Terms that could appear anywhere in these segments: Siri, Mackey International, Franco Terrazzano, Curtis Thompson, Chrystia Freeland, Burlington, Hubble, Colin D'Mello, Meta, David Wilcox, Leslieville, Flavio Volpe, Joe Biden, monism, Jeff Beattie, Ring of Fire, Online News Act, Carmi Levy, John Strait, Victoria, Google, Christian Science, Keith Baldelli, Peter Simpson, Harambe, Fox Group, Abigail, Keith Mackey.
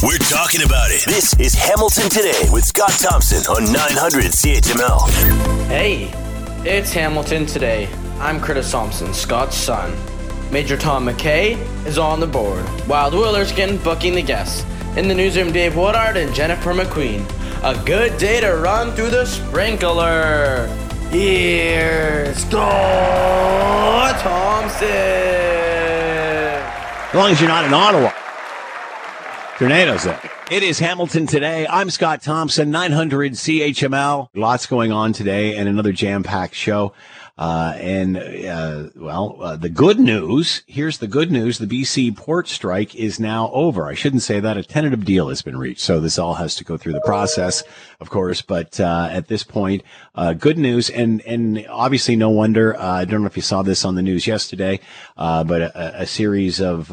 We're talking about it. This is Hamilton Today with Scott Thompson on 900CHML. Hey, it's Hamilton Today. I'm Curtis Thompson, Scott's son. Major Tom McKay is on the board. Wild Willerskin booking the guests. In the newsroom, Dave Woodard and Jennifer McQueen. A good day to run through the sprinkler. Here's Scott Thompson. As long as you're not in Ottawa. Tornadoes there. It is Hamilton Today. I'm Scott Thompson, 900 CHML. Lots going on today and another jam-packed show. The good news, here's the good news. The B.C. Port Strike is now over. I shouldn't say that. A tentative deal has been reached. So this all has to go through the process, of course. But, at this point, good news. And obviously no wonder, I don't know if you saw this on the news yesterday, but a series of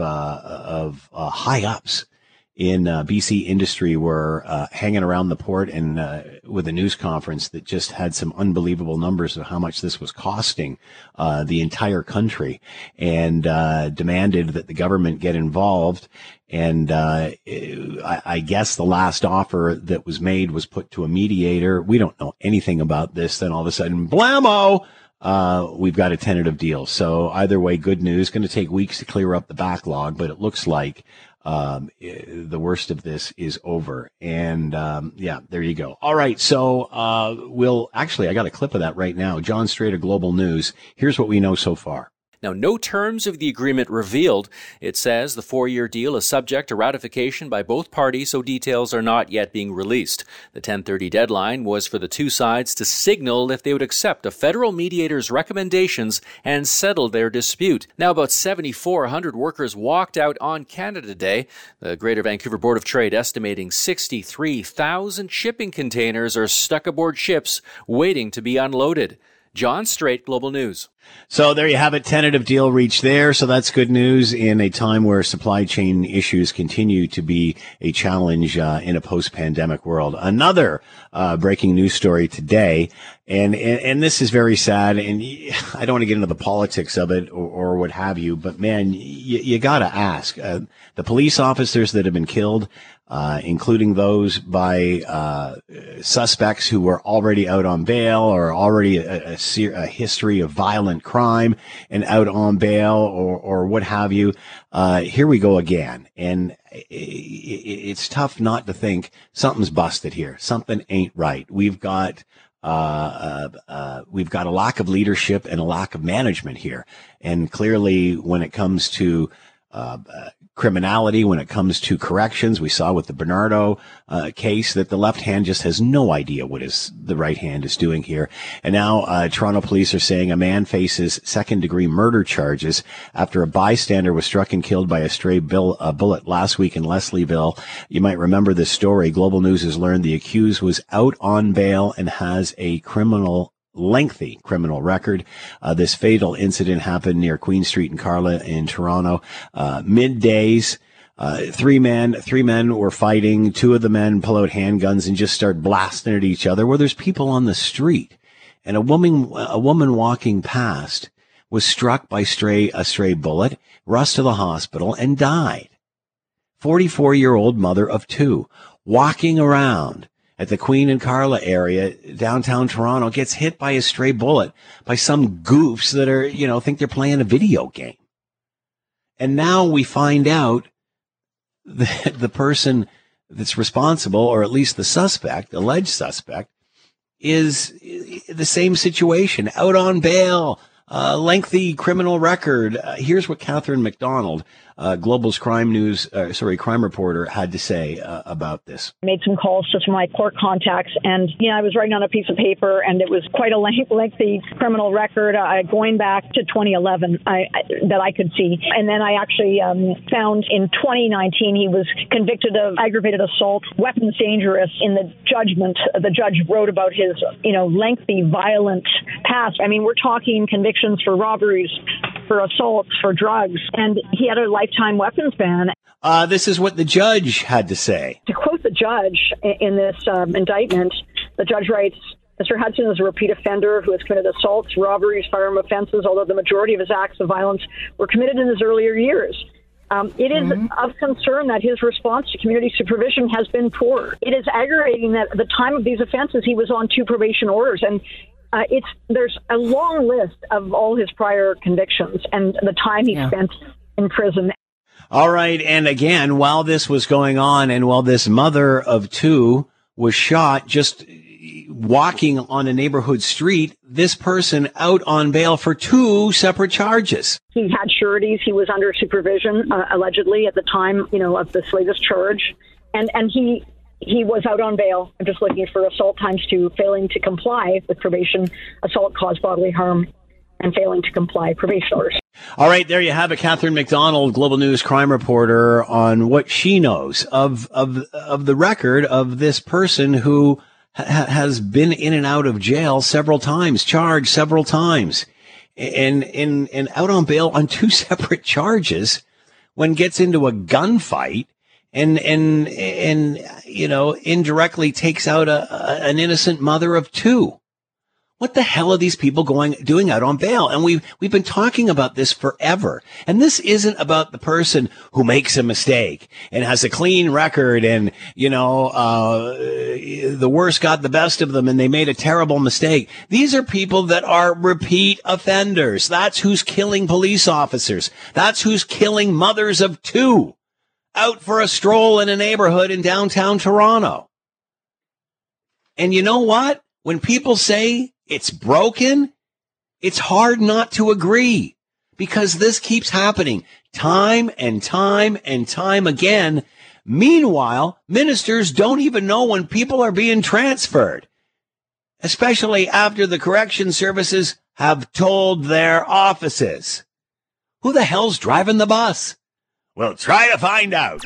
high ups in BC industry were hanging around the port and with a news conference that just had some unbelievable numbers of how much this was costing the entire country, and demanded that the government get involved. And I guess the last offer that was made was put to a mediator. We don't know anything about this. Then all of a sudden, blammo! We've got a tentative deal. So either way, good news. Going to take weeks to clear up the backlog, but it looks like the worst of this is over. And, there you go. All right. So, I got a clip of that right now. John Strait of Global News. Here's what we know so far. Now, no terms of the agreement revealed. It says the four-year deal is subject to ratification by both parties, so details are not yet being released. The 10:30 deadline was for the two sides to signal if they would accept a federal mediator's recommendations and settle their dispute. Now, about 7,400 workers walked out on Canada Day. The Greater Vancouver Board of Trade estimating 63,000 shipping containers are stuck aboard ships waiting to be unloaded. John Strait, Global News. So there you have it, tentative deal reached there. So that's good news in a time where supply chain issues continue to be a challenge in a post-pandemic world. Another breaking news story today, and this is very sad, and I don't want to get into the politics of it or what have you, but man, you got to ask. The police officers that have been killed, including those by suspects who were already out on bail or already a history of violent crime and out on bail or what have you. Here we go again. And it's tough not to think something's busted here. Something ain't right. We've got a lack of leadership and a lack of management here. And clearly when it comes to criminality, when it comes to corrections, we saw with the Bernardo case that the left hand just has no idea what is the right hand is doing here. And now Toronto police are saying a man faces second-degree murder charges after a bystander was struck and killed by a stray bullet last week in Leslieville. You might remember this story. Global News has learned the accused was out on bail and has a lengthy criminal record. This fatal incident happened near Queen Street and Carla in Toronto. Middays, three men were fighting. Two of the men pull out handguns and just start blasting at each other. Well, there's people on the street, and a woman walking past was struck by a stray bullet, rushed to the hospital and died. 44-year-old mother of two walking around at the Queen and Carla area, downtown Toronto, gets hit by a stray bullet by some goofs that are, think they're playing a video game. And now we find out that the person that's responsible, or at least the alleged suspect, is the same situation, out on bail, lengthy criminal record. Here's what Catherine McDonald, Global's crime reporter, had to say about this. I made some calls to my court contacts, and I was writing on a piece of paper, and it was quite a lengthy criminal record going back to 2011 that I could see. And then I actually found in 2019 he was convicted of aggravated assault, weapons dangerous. In the judgment, the judge wrote about his lengthy violent past. I mean, we're talking convictions for robberies, for assaults, for drugs, and he had a lifetime weapons ban. This is what the judge had to say. To quote the judge in this indictment, the judge writes, Mr. Hudson is a repeat offender who has committed assaults, robberies, firearm offenses, although the majority of his acts of violence were committed in his earlier years. It is of concern that his response to community supervision has been poor. It is aggravating that at the time of these offenses, he was on 2 probation orders. And there's a long list of all his prior convictions and the time he spent in prison. All right. And again, while this was going on and while this mother of 2 was shot just walking on a neighborhood street, this person out on bail for 2 separate charges. He had sureties. He was under supervision, allegedly, at the time, of this latest charge. And he was out on bail. I'm just looking for assault ×2, failing to comply with probation, assault caused bodily harm, and failing to comply probation orders. All right, there you have it, Catherine McDonald, Global News crime reporter, on what she knows of the record of this person who has been in and out of jail several times, charged several times, and out on bail on 2 separate charges. When gets into a gunfight and indirectly takes out an innocent mother of 2. What the hell are these people doing out on bail? And we've been talking about this forever. And this isn't about the person who makes a mistake and has a clean record and, the worst got the best of them and they made a terrible mistake. These are people that are repeat offenders. That's who's killing police officers. That's who's killing mothers of 2 out for a stroll in a neighborhood in downtown Toronto. And you know what? When people say it's broken, it's hard not to agree, because this keeps happening time and time and time again. Meanwhile, ministers don't even know when people are being transferred, especially after the correction services have told their offices. Who the hell's driving the bus? We'll try to find out.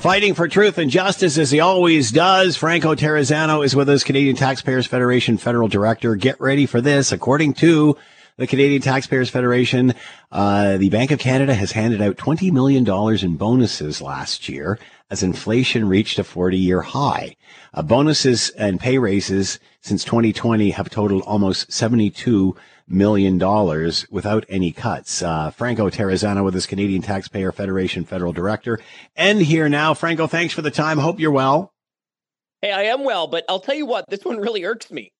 Fighting for truth and justice, as he always does. Franco Terrazzano is with us, Canadian Taxpayers Federation Federal Director. Get ready for this. According to the Canadian Taxpayers Federation, the Bank of Canada has handed out $20 million in bonuses last year as inflation reached a 40-year high. Bonuses and pay raises since 2020 have totaled almost $72 million without any cuts. Franco Terrazzano with his Canadian Taxpayer Federation Federal Director. And here now, Franco, thanks for the time. Hope you're well. Hey, I am well, but I'll tell you what, this one really irks me.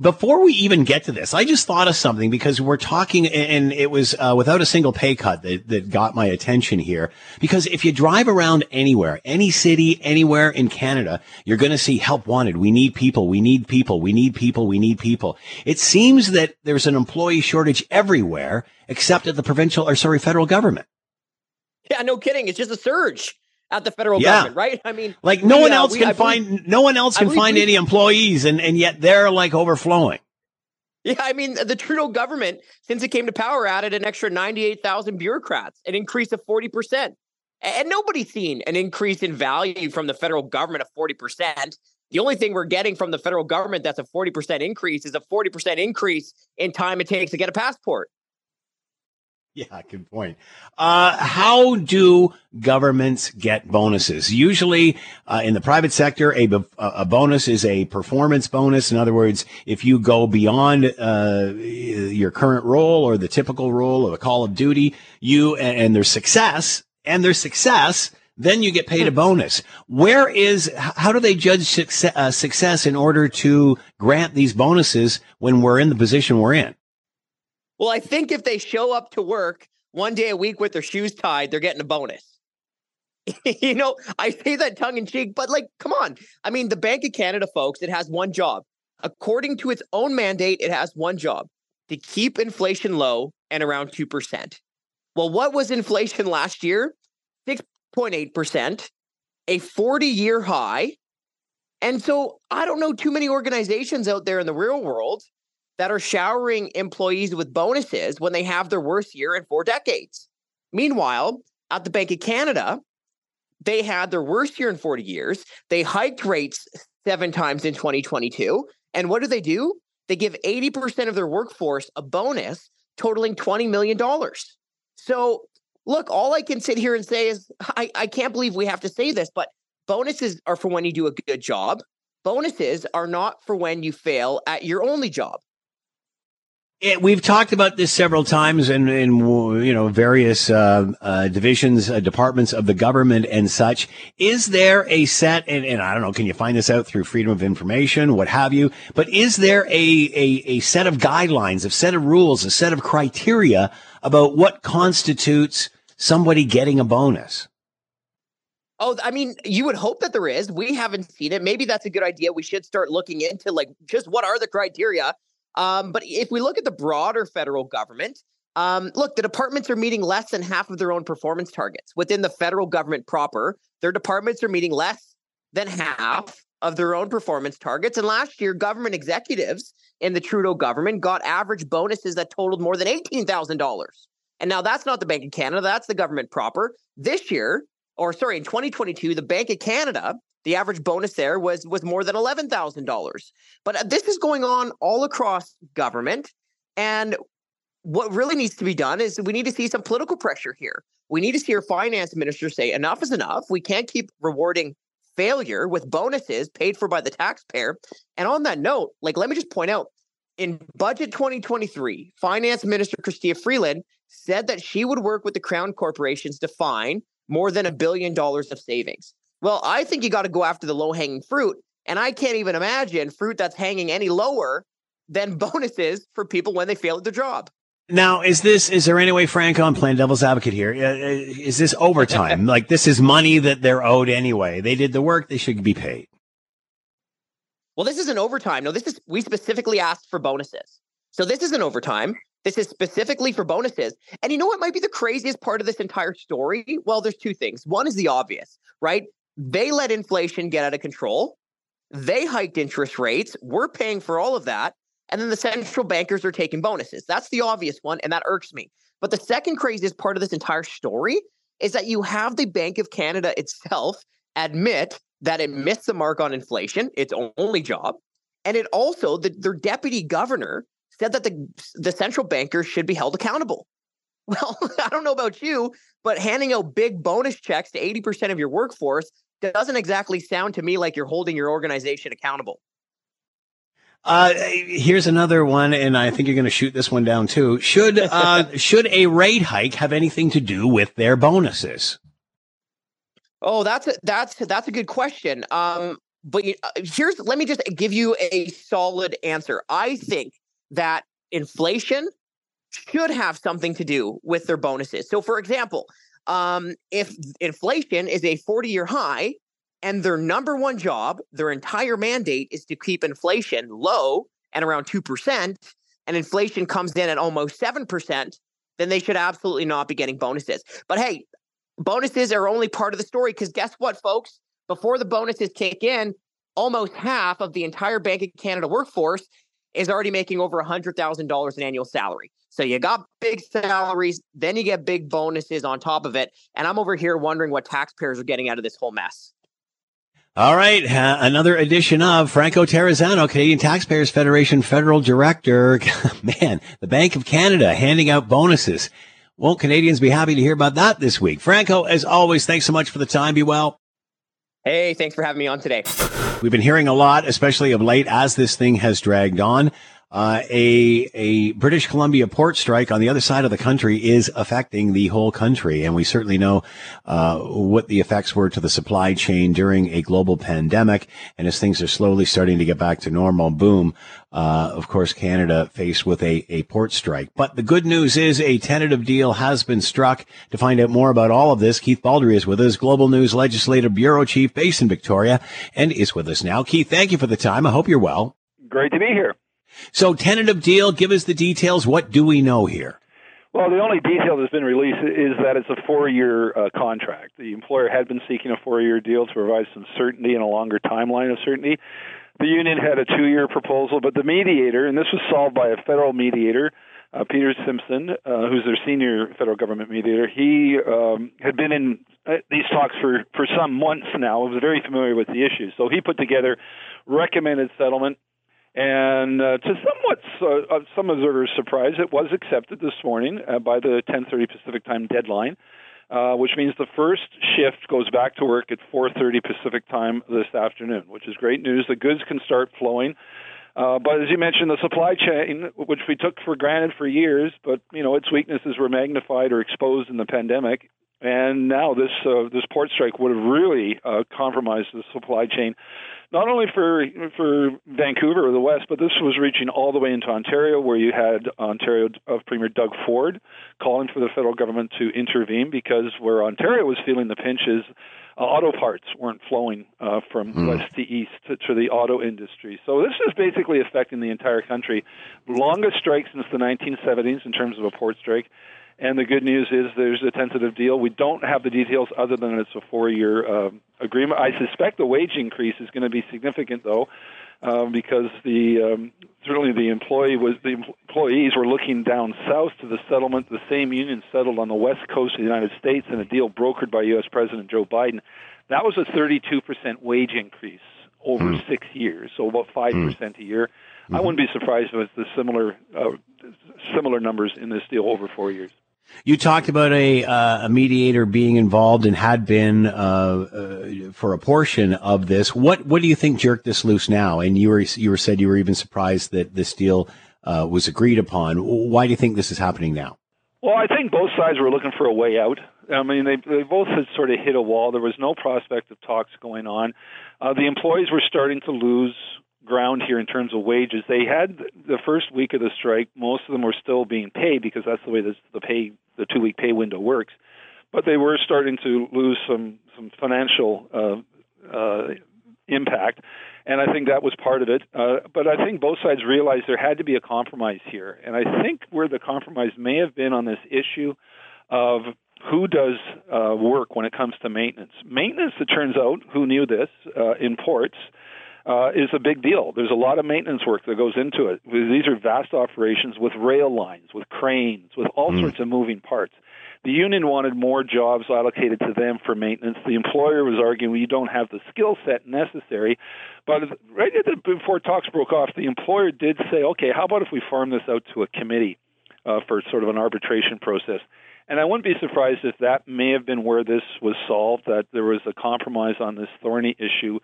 Before we even get to this, I just thought of something, because we're talking, and it was without a single pay cut that got my attention here. Because if you drive around anywhere, any city, anywhere in Canada, you're going to see help wanted. We need people. We need people. We need people. We need people. It seems that there's an employee shortage everywhere except at the federal government. Yeah, no kidding. It's just a surge at the federal government, right? I mean, like no one else can find any employees, and yet they're like overflowing. Yeah, I mean, the Trudeau government, since it came to power, added an extra 98,000 bureaucrats, an increase of 40%. And nobody's seen an increase in value from the federal government of 40%. The only thing we're getting from the federal government that's a 40% increase is a 40% increase in time it takes to get a passport. Yeah, good point. How do governments get bonuses? Usually in the private sector, a bonus is a performance bonus. In other words, if you go beyond your current role or the typical role of a call of duty, and there's success, then you get paid a bonus. How do they judge success in order to grant these bonuses when we're in the position we're in? Well, I think if they show up to work one day a week with their shoes tied, they're getting a bonus. I say that tongue in cheek, but come on. I mean, the Bank of Canada, folks, it has one job. According to its own mandate, it has one job: to keep inflation low and around 2%. Well, what was inflation last year? 6.8%, a 40-year high. And so I don't know too many organizations out there in the real world that are showering employees with bonuses when they have their worst year in 4 decades. Meanwhile, at the Bank of Canada, they had their worst year in 40 years. They hiked rates 7 times in 2022. And what do? They give 80% of their workforce a bonus totaling $20 million. So look, all I can sit here and say is, I can't believe we have to say this, but bonuses are for when you do a good job. Bonuses are not for when you fail at your only job. We've talked about this several times in you know, various divisions, departments of the government and such. Is there a set, and I don't know, can you find this out through freedom of information, what have you, but is there a set of guidelines, a set of rules, a set of criteria about what constitutes somebody getting a bonus? Oh, I mean, you would hope that there is. We haven't seen it. Maybe that's a good idea. We should start looking into, like, just what are the criteria? But if we look at the broader federal government, look, the departments are meeting less than half of their own performance targets. Within the federal government proper, their departments are meeting less than half of their own performance targets. And last year, government executives in the Trudeau government got average bonuses that totaled more than $18,000. And now that's not the Bank of Canada. That's the government proper. This year, or sorry, in 2022, the Bank of Canada, the average bonus there was more than $11,000. But this is going on all across government. And what really needs to be done is we need to see some political pressure here. We need to see our finance minister say enough is enough. We can't keep rewarding failure with bonuses paid for by the taxpayer. And on that note, like, let me just point out, in budget 2023, Finance Minister Chrystia Freeland said that she would work with the Crown corporations to find more than $1 billion of savings. Well, I think you got to go after the low-hanging fruit, and I can't even imagine fruit that's hanging any lower than bonuses for people when they fail at their job. Now, is there any way, Franco, I'm playing devil's advocate here, is this overtime? Like, this is money that they're owed anyway. They did the work. They should be paid. Well, this isn't overtime. No, we specifically asked for bonuses. So this isn't overtime. This is specifically for bonuses. And you know what might be the craziest part of this entire story? Well, there's two things. One is the obvious, right? They let inflation get out of control. They hiked interest rates. We're paying for all of that. And then the central bankers are taking bonuses. That's the obvious one, and that irks me. But the second craziest part of this entire story is that you have the Bank of Canada itself admit that it missed the mark on inflation, its only job. And it also, their deputy governor said that the central bankers should be held accountable. Well, I don't know about you, but handing out big bonus checks to 80% of your workforce doesn't exactly sound to me like you're holding your organization accountable. Here's another one, and I think you're going to shoot this one down too. Should a rate hike have anything to do with their bonuses? Oh, that's a good question. But let me just give you a solid answer. I think that inflation should have something to do with their bonuses. So, for example, if inflation is a 40-year high and their number one job, their entire mandate is to keep inflation low and around 2%, and inflation comes in at almost 7%, then they should absolutely not be getting bonuses. But hey, bonuses are only part of the story, because guess what, folks? Before the bonuses kick in, almost half of the entire Bank of Canada workforce is already making over $100,000 in annual salary. So you got big salaries, then you get big bonuses on top of it. And I'm over here wondering what taxpayers are getting out of this whole mess. All right. Another edition of Franco Terrazzano, Canadian Taxpayers Federation Federal Director. Man, the Bank of Canada handing out bonuses. Won't Canadians be happy to hear about that this week? Franco, as always, thanks so much for the time. Be well. Hey, thanks for having me on today. We've been hearing a lot, especially of late, as this thing has dragged on. A British Columbia port strike on the other side of the country is affecting the whole country. And we certainly know what the effects were to the supply chain during a global pandemic. And as things are slowly starting to get back to normal, boom, of course, Canada faced with a port strike. But the good news is a tentative deal has been struck. To find out more about all of this, Keith Baldelli is with us, Global News Legislative Bureau Chief based in Victoria, and is with us now. Keith, thank you for the time. I hope you're well. Great to be here. So, tentative deal, give us the details. What do we know here? Well, the only detail that's been released is that it's a 4-year contract. The employer had been seeking a 4-year deal to provide some certainty and a longer timeline of certainty. The union had a 2-year proposal, but the mediator, and this was solved by a federal mediator, Peter Simpson, who's their senior federal government mediator, he had been in these talks for some months now, was very familiar with the issues. So he put together recommended settlement. And to some observers' surprise, it was accepted this morning by the 10:30 Pacific time deadline, which means the first shift goes back to work at 4:30 Pacific time this afternoon, which is great news. The goods can start flowing. But as you mentioned, the supply chain, which we took for granted for years, but you know its weaknesses were magnified or exposed in the pandemic. And now this this port strike would have really compromised the supply chain, not only for Vancouver or the West, but this was reaching all the way into Ontario, where you had Ontario Premier Doug Ford calling for the federal government to intervene, because where Ontario was feeling the pinches, auto parts weren't flowing from west to east to the auto industry. So this is basically affecting the entire country. Longest strike since the 1970s in terms of a port strike. And the good news is there's a tentative deal. We don't have the details other than it's a 4-year agreement. I suspect the wage increase is going to be significant, though, because certainly the employees were looking down south to the settlement. The same union settled on the west coast of the United States in a deal brokered by U.S. President Joe Biden. That was a 32% wage increase over 6 years, so about 5% a year. I wouldn't be surprised if it's the similar numbers in this deal over 4 years. You talked about a mediator being involved and had been for a portion of this. What do you think jerked this loose now? And you were even surprised that this deal was agreed upon. Why do you think this is happening now? Well, I think both sides were looking for a way out. I mean, they both had sort of hit a wall. There was no prospect of talks going on. The employees were starting to lose ground here in terms of wages. They had the first week of the strike, most of them were still being paid because that's the way the 2-week pay window works. But they were starting to lose some financial impact, and I think that was part of it. But I think both sides realized there had to be a compromise here, and I think where the compromise may have been on this issue of who does work when it comes to maintenance. Maintenance, it turns out, who knew this, in ports, is a big deal. There's a lot of maintenance work that goes into it. These are vast operations with rail lines, with cranes, with all sorts of moving parts. The union wanted more jobs allocated to them for maintenance. The employer was arguing, well, you don't have the skill set necessary. But right before talks broke off, the employer did say, okay, how about if we farm this out to a committee for sort of an arbitration process? And I wouldn't be surprised if that may have been where this was solved, that there was a compromise on this thorny issue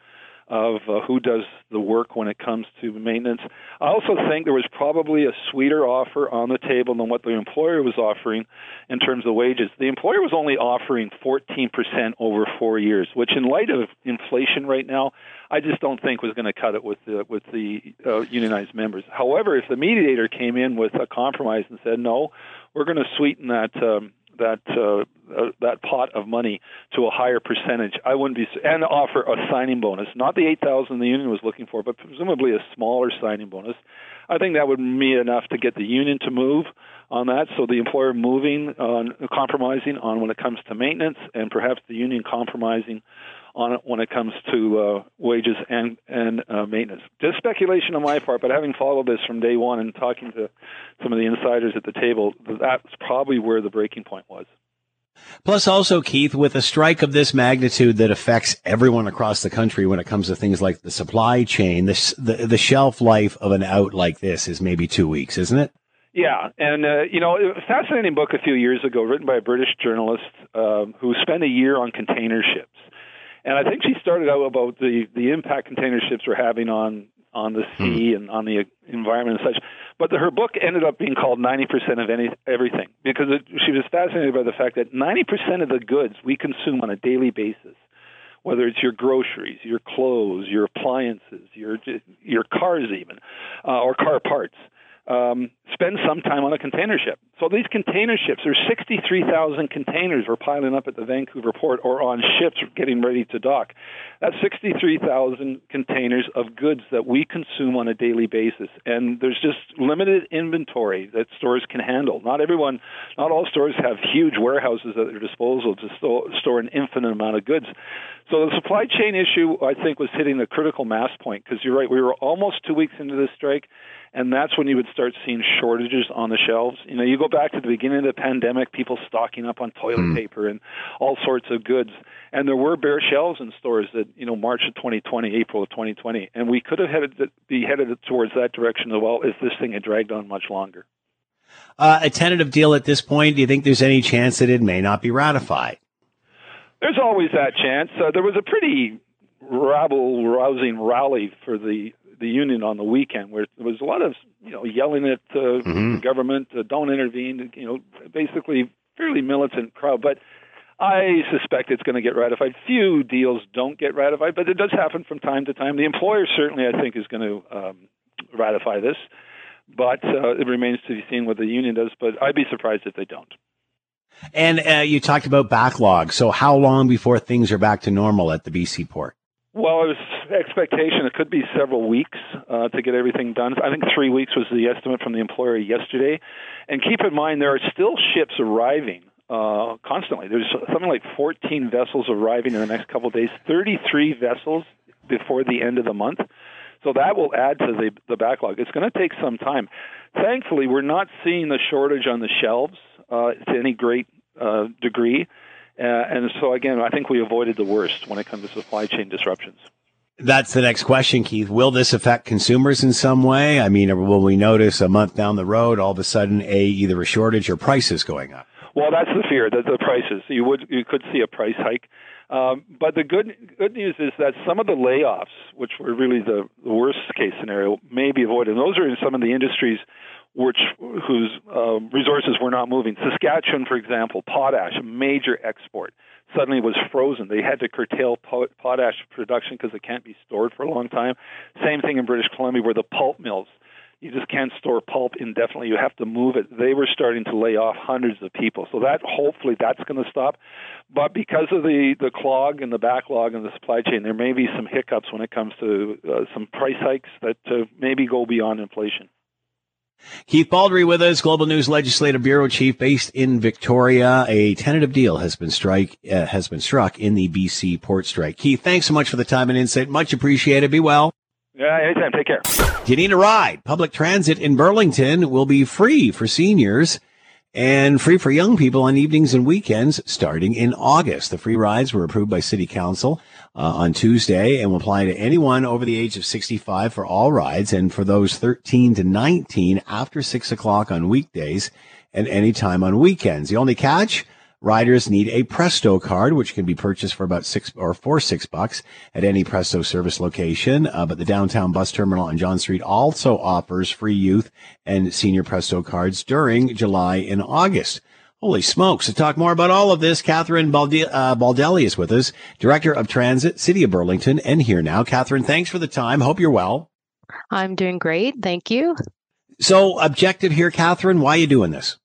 of who does the work when it comes to maintenance. I also think there was probably a sweeter offer on the table than what the employer was offering in terms of wages. The employer was only offering 14% over 4 years, which in light of inflation right now, I just don't think was going to cut it with the unionized members. However, if the mediator came in with a compromise and said, no, we're going to sweeten that pot of money to a higher percentage, I wouldn't be, and offer a signing bonus, not the $8,000 the union was looking for, but presumably a smaller signing bonus. I think that would be enough to get the union to move on that. So the employer moving on, compromising on when it comes to maintenance, and perhaps the union compromising on it when it comes to wages and maintenance. Just speculation on my part, but having followed this from day one and talking to some of the insiders at the table, that's probably where the breaking point was. Plus, also, Keith, with a strike of this magnitude that affects everyone across the country when it comes to things like the supply chain, the shelf life of an out like this is maybe 2 weeks, isn't it? Yeah, and a fascinating book a few years ago written by a British journalist who spent a year on container ships. And I think she started out about the impact container ships were having on the sea and on the environment and such. But her book ended up being called 90% of Everything, because she was fascinated by the fact that 90% of the goods we consume on a daily basis, whether it's your groceries, your clothes, your appliances, your cars even, or car parts, spend some time on a container ship. So these container ships, there's 63,000 containers were piling up at the Vancouver port or on ships getting ready to dock. That's 63,000 containers of goods that we consume on a daily basis. And there's just limited inventory that stores can handle. Not all stores have huge warehouses at their disposal to store an infinite amount of goods. So the supply chain issue, I think, was hitting the critical mass point, because you're right, we were almost 2 weeks into this strike, and that's when you would start seeing shortages on the shelves. You know, you go back to the beginning of the pandemic, people stocking up on toilet paper and all sorts of goods. And there were bare shelves in stores that, March of 2020, April of 2020. And we could have headed towards that direction as well if this thing had dragged on much longer. A tentative deal at this point, do you think there's any chance that it may not be ratified? There's always that chance. There was a pretty rabble-rousing rally for the the union on the weekend, where there was a lot of yelling at the government, don't intervene, basically fairly militant crowd. But I suspect it's going to get ratified. Few deals don't get ratified, but it does happen from time to time. The employer certainly, I think, is going to ratify this, but it remains to be seen what the union does. But I'd be surprised if they don't. And you talked about backlog. So how long before things are back to normal at the B.C. port? Well, it was expectation. It could be several weeks to get everything done. I think 3 weeks was the estimate from the employer yesterday. And keep in mind, there are still ships arriving constantly. There's something like 14 vessels arriving in the next couple of days, 33 vessels before the end of the month. So that will add to the backlog. It's going to take some time. Thankfully, we're not seeing the shortage on the shelves to any great degree. And so, again, I think we avoided the worst when it comes to supply chain disruptions. That's the next question, Keith. Will this affect consumers in some way? I mean, will we notice a month down the road, all of a sudden, either a shortage or prices going up? Well, that's the fear, that the prices. You could see a price hike. But the good news is that some of the layoffs, which were really the worst-case scenario, may be avoided. And those are in some of the industries whose resources were not moving. Saskatchewan, for example, potash, a major export, suddenly was frozen. They had to curtail potash production because it can't be stored for a long time. Same thing in British Columbia, where the pulp mills, you just can't store pulp indefinitely. You have to move it. They were starting to lay off hundreds of people. So that hopefully that's going to stop. But because of the clog and the backlog in the supply chain, there may be some hiccups when it comes to some price hikes that maybe go beyond inflation. Keith Baldelli with us, Global News Legislative Bureau Chief based in Victoria. A tentative deal has been struck in the B.C. Port Strike. Keith, thanks so much for the time and insight. Much appreciated. Be well. Yeah, anytime. Take care. You need a ride. Public transit in Burlington will be free for seniors and free for young people on evenings and weekends starting in August. The free rides were approved by City Council on Tuesday and will apply to anyone over the age of 65 for all rides, and for those 13 to 19 after 6 o'clock on weekdays and any time on weekends. The only catch, riders need a Presto card, which can be purchased for about $6 at any Presto service location. But the downtown bus terminal on John Street also offers free youth and senior Presto cards during July and August. Holy smokes. To talk more about all of this, Catherine Baldelli is with us, Director of Transit, City of Burlington, and Here Now. Catherine, thanks for the time. Hope you're well. I'm doing great. Thank you. So objective here, Catherine, why are you doing this?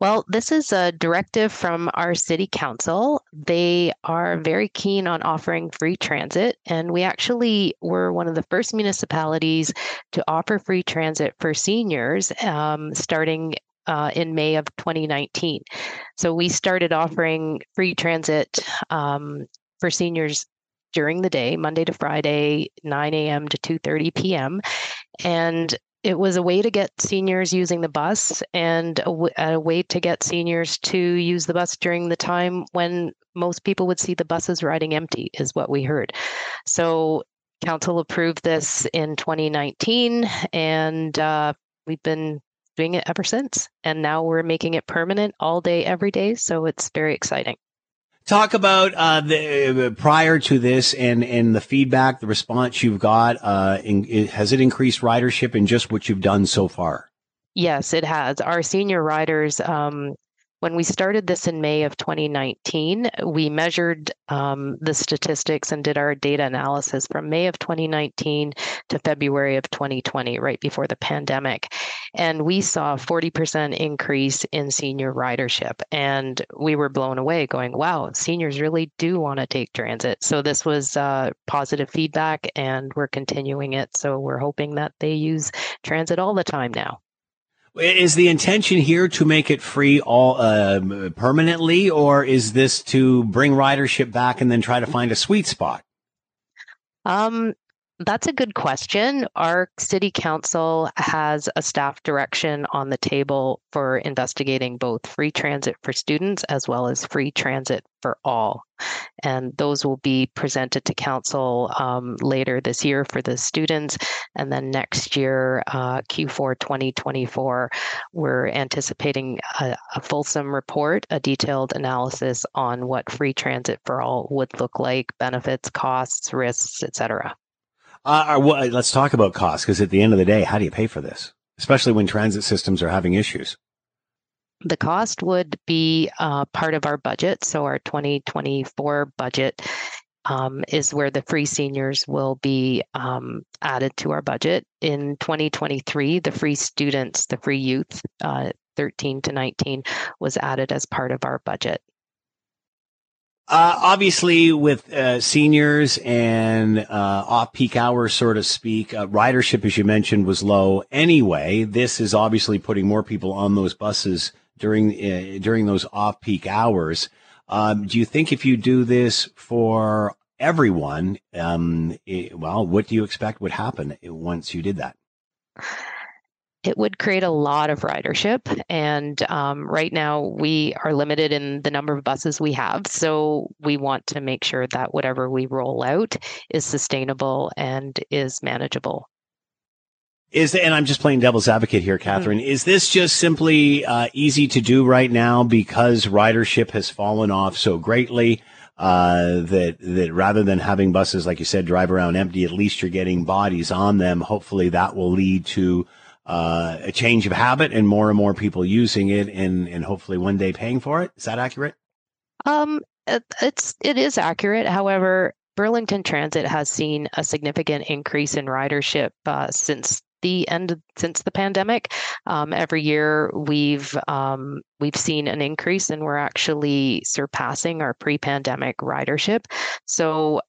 Well, this is a directive from our city council. They are very keen on offering free transit, and we actually were one of the first municipalities to offer free transit for seniors starting in May of 2019. So we started offering free transit for seniors during the day, Monday to Friday, 9 a.m. to 2:30 p.m. And it was a way to get seniors using the bus and a way to get seniors to use the bus during the time when most people would see the buses riding empty, is what we heard. So council approved this in 2019, and we've been doing it ever since. And now we're making it permanent all day, every day. So it's very exciting. Talk about prior to this and the feedback, the response you've got. Has it increased ridership in just what you've done so far? Yes, it has. Our senior riders, when we started this in May of 2019, we measured the statistics and did our data analysis from May of 2019 to February of 2020, right before the pandemic. And we saw a 40% increase in senior ridership. And we were blown away going, wow, seniors really do want to take transit. So this was positive feedback, and we're continuing it. So we're hoping that they use transit all the time now. Is the intention here to make it free all permanently, or is this to bring ridership back and then try to find a sweet spot? That's a good question. Our city council has a staff direction on the table for investigating both free transit for students as well as free transit for all. And those will be presented to council later this year for the students. And then next year, Q4 2024, we're anticipating a fulsome report, a detailed analysis on what free transit for all would look like, benefits, costs, risks, etc. Let's talk about costs, because at the end of the day, how do you pay for this, especially when transit systems are having issues? The cost would be part of our budget. So our 2024 budget is where the free seniors will be added to our budget. In 2023, the free students, the free youth, 13 to 19, was added as part of our budget. Obviously, with seniors and off-peak hours, so to speak, ridership, as you mentioned, was low anyway. This is obviously putting more people on those buses during those off-peak hours. Do you think if you do this for everyone, what do you expect would happen once you did that? It would create a lot of ridership. And right now we are limited in the number of buses we have. So we want to make sure that whatever we roll out is sustainable and is manageable. And I'm just playing devil's advocate here, Catherine. Is this just simply easy to do right now because ridership has fallen off so greatly that rather than having buses, like you said, drive around empty, at least you're getting bodies on them? Hopefully that will lead to a change of habit and more people using it and hopefully one day paying for it. Is that accurate? It is accurate. However, Burlington Transit has seen a significant increase in ridership since the pandemic. Every year we've seen an increase, and we're actually surpassing our pre-pandemic ridership. So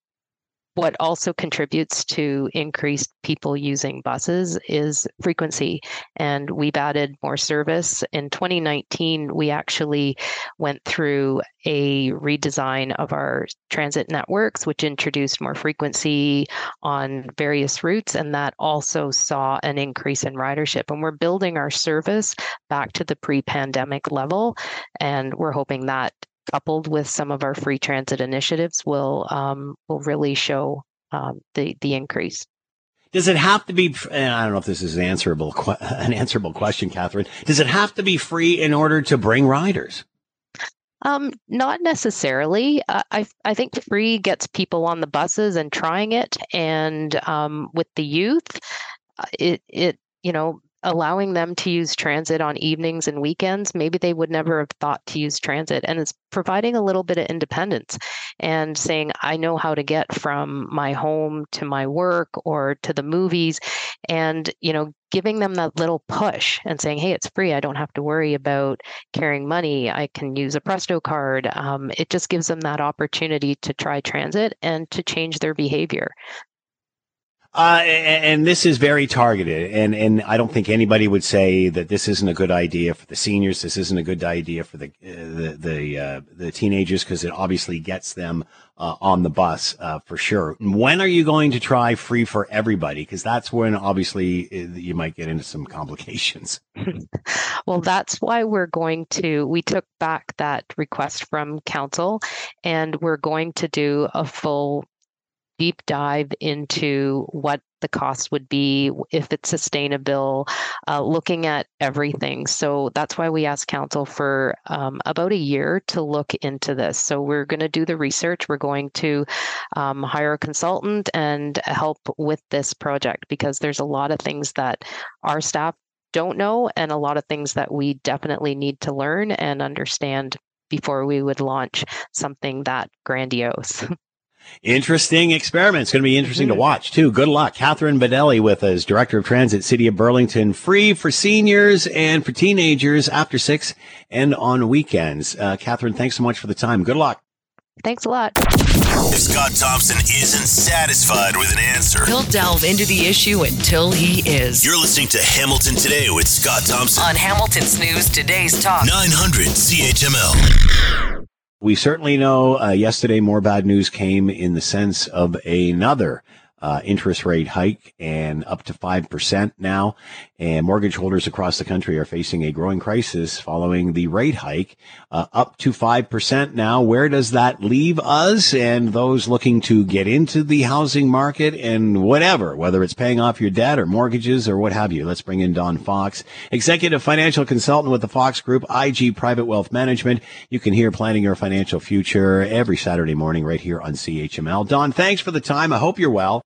what also contributes to increased people using buses is frequency. And we've added more service. In 2019, we actually went through a redesign of our transit networks, which introduced more frequency on various routes. And that also saw an increase in ridership. And we're building our service back to the pre-pandemic level. And we're hoping that, coupled with some of our free transit initiatives, will really show the increase. Does it have to be? And I don't know if this is an answerable question, Catherine. Does it have to be free in order to bring riders? Not necessarily. I think free gets people on the buses and trying it, and with the youth, allowing them to use transit on evenings and weekends, maybe they would never have thought to use transit. And it's providing a little bit of independence and saying, I know how to get from my home to my work or to the movies, and, giving them that little push and saying, hey, it's free. I don't have to worry about carrying money. I can use a Presto card. It just gives them that opportunity to try transit and to change their behavior. And this is very targeted, and I don't think anybody would say that this isn't a good idea for the seniors. This isn't a good idea for the teenagers, because it obviously gets them on the bus for sure. When are you going to try free for everybody? Because that's when obviously you might get into some complications. Well, that's why we took back that request from council, and we're going to do a full deep dive into what the cost would be, if it's sustainable, looking at everything. So that's why we asked council for about a year to look into this. So we're going to do the research. We're going to hire a consultant and help with this project, because there's a lot of things that our staff don't know and a lot of things that we definitely need to learn and understand before we would launch something that grandiose. Interesting experiment. It's going to be interesting to watch, too. Good luck. Catherine Baldelli with us, Director of Transit, City of Burlington. Free for seniors and for teenagers after 6 and on weekends. Catherine, thanks so much for the time. Good luck. Thanks a lot. If Scott Thompson isn't satisfied with an answer, he'll delve into the issue until he is. You're listening to Hamilton Today with Scott Thompson on Hamilton's News Today's Talk 900 CHML. We certainly know yesterday more bad news came in the sense of another interest rate hike, and up to 5% now. And mortgage holders across the country are facing a growing crisis following the rate hike up to 5% now. Where does that leave us and those looking to get into the housing market and whatever, whether it's paying off your debt or mortgages or what have you? Let's bring in Don Fox, Executive Financial Consultant with the Fox Group, IG Private Wealth Management. You can hear Planning Your Financial Future every Saturday morning right here on CHML. Don, thanks for the time. I hope you're well.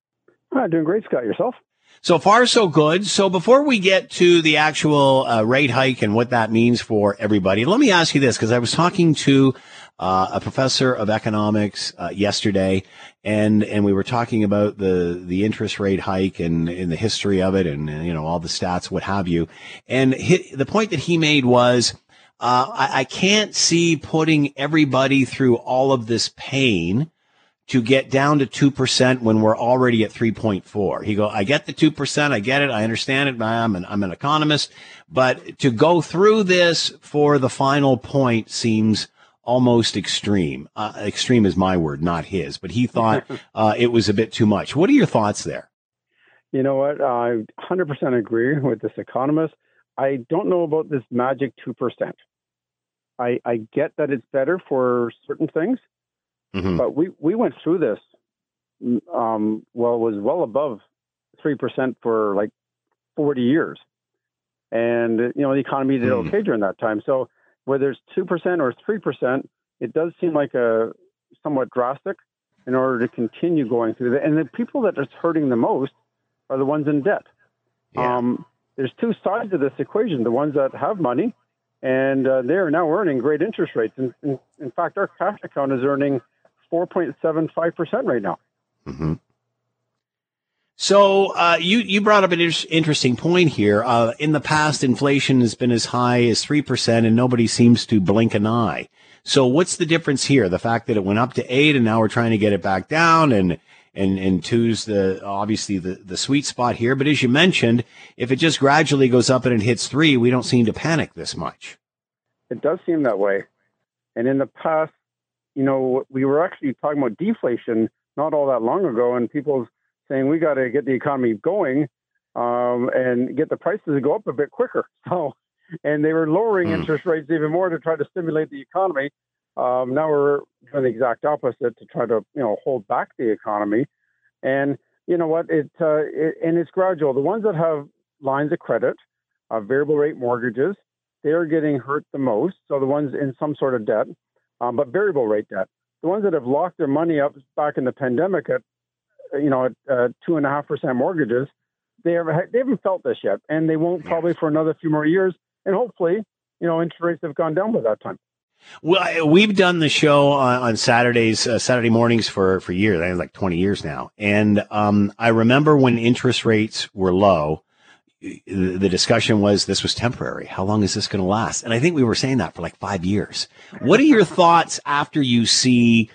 I'm doing great, Scott. Yourself? So far, so good. So before we get to the actual rate hike and what that means for everybody, let me ask you this, because I was talking to a professor of economics yesterday, and we were talking about the interest rate hike and the history of it, and you know, all the stats, what have you. And the point that he made was, I can't see putting everybody through all of this pain to get down to 2% when we're already at 3.4. He go, I get the 2%, I get it, I understand it, I'm an economist, but to go through this for the final point seems almost extreme. Extreme is my word, not his, but he thought it was a bit too much. What are your thoughts there? You know what, I 100% agree with this economist. I don't know about this magic 2%. I get that it's better for certain things. Mm-hmm. But we went through this, well, it was well above 3% for like 40 years. And, you know, the economy did okay during that time. So whether it's 2% or 3%, it does seem like a somewhat drastic in order to continue going through that. And the people that it's hurting the most are the ones in debt. Yeah. There's two sides to this equation, the ones that have money, and they are now earning great interest rates. In fact, our cash account is earning 4.75% right now. Mm-hmm. So you brought up an interesting point here. In the past, inflation has been as high as 3%, and nobody seems to blink an eye. So what's the difference here? The fact that it went up to 8%, and now we're trying to get it back down, and two's obviously the sweet spot here. But as you mentioned, if it just gradually goes up and it hits 3%, we don't seem to panic this much. It does seem that way. And in the past, you know, we were actually talking about deflation not all that long ago, and people saying we got to get the economy going and get the prices to go up a bit quicker. So, and they were lowering interest rates even more to try to stimulate the economy. Now we're doing the exact opposite to try to, you know, hold back the economy. And you know what? It's gradual. The ones that have lines of credit, variable rate mortgages, they're getting hurt the most. So the ones in some sort of debt, but variable rate debt, the ones that have locked their money up back in the pandemic at, you know, at 2.5% mortgages, they haven't felt this yet, and they won't probably for another few more years. And hopefully, you know, interest rates have gone down by that time. Well, we've done the show on Saturdays, Saturday mornings for years, I think like 20 years now. And I remember when interest rates were low, the discussion was this was temporary. How long is this going to last? And I think we were saying that for like 5 years. What are your thoughts after you see,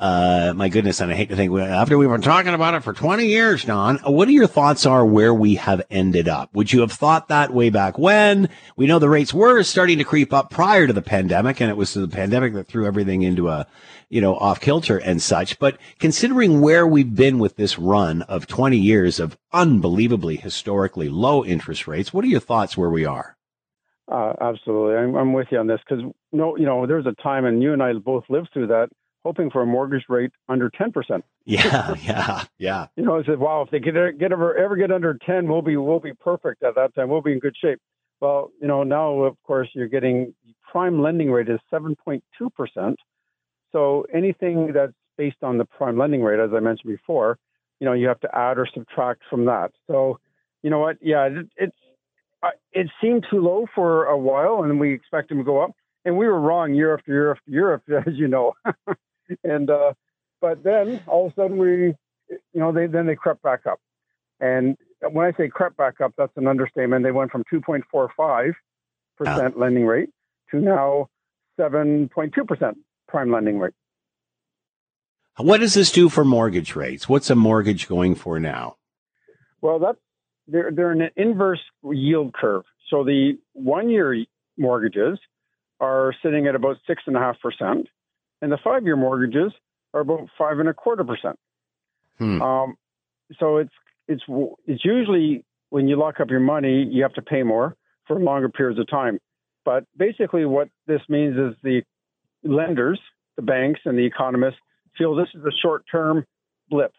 my goodness, and I hate to think, after we were talking about it for 20 years, Don, what are your thoughts are where we have ended up? Would you have thought that way back when? We know the rates were starting to creep up prior to the pandemic, and it was the pandemic that threw everything into a, you know, off kilter and such. But considering where we've been with this run of 20 years of unbelievably historically low interest rates, what are your thoughts where we are? Absolutely. I'm with you on this because, no, you know, there's a time, and you and I both lived through that, hoping for a mortgage rate under 10%. Yeah. You know, I said, wow, if they ever get under 10, we'll be perfect at that time. We'll be in good shape. Well, you know, now, of course, you're getting prime lending rate is 7.2%. So anything that's based on the prime lending rate, as I mentioned before, you know, you have to add or subtract from that. So, you know what? Yeah, it seemed too low for a while, and we expect them to go up. And we were wrong year after year after year, as you know. And but then all of a sudden they crept back up. And when I say crept back up, that's an understatement. They went from 2.45% lending rate to now 7.2% prime lending rate. What does this do for mortgage rates? What's a mortgage going for now? Well, they're in an inverse yield curve. So the 1-year mortgages are sitting at about 6.5%, and the 5-year mortgages are about 5.25%. So it's usually when you lock up your money, you have to pay more for longer periods of time. But basically, what this means is the lenders, the banks, and the economists feel this is a short-term blip,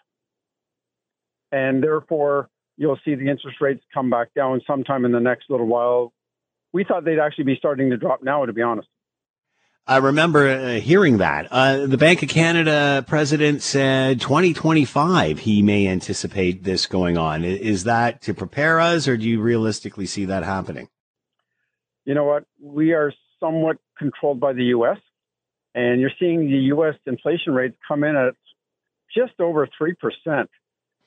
and therefore you'll see the interest rates come back down sometime in the next little while. We thought they'd actually be starting to drop now, to be honest. I remember hearing that. The Bank of Canada president said 2025 he may anticipate this going on. Is that to prepare us, or do you realistically see that happening? You know what? We are somewhat controlled by the U.S., and you're seeing the U.S. inflation rates come in at just over 3%.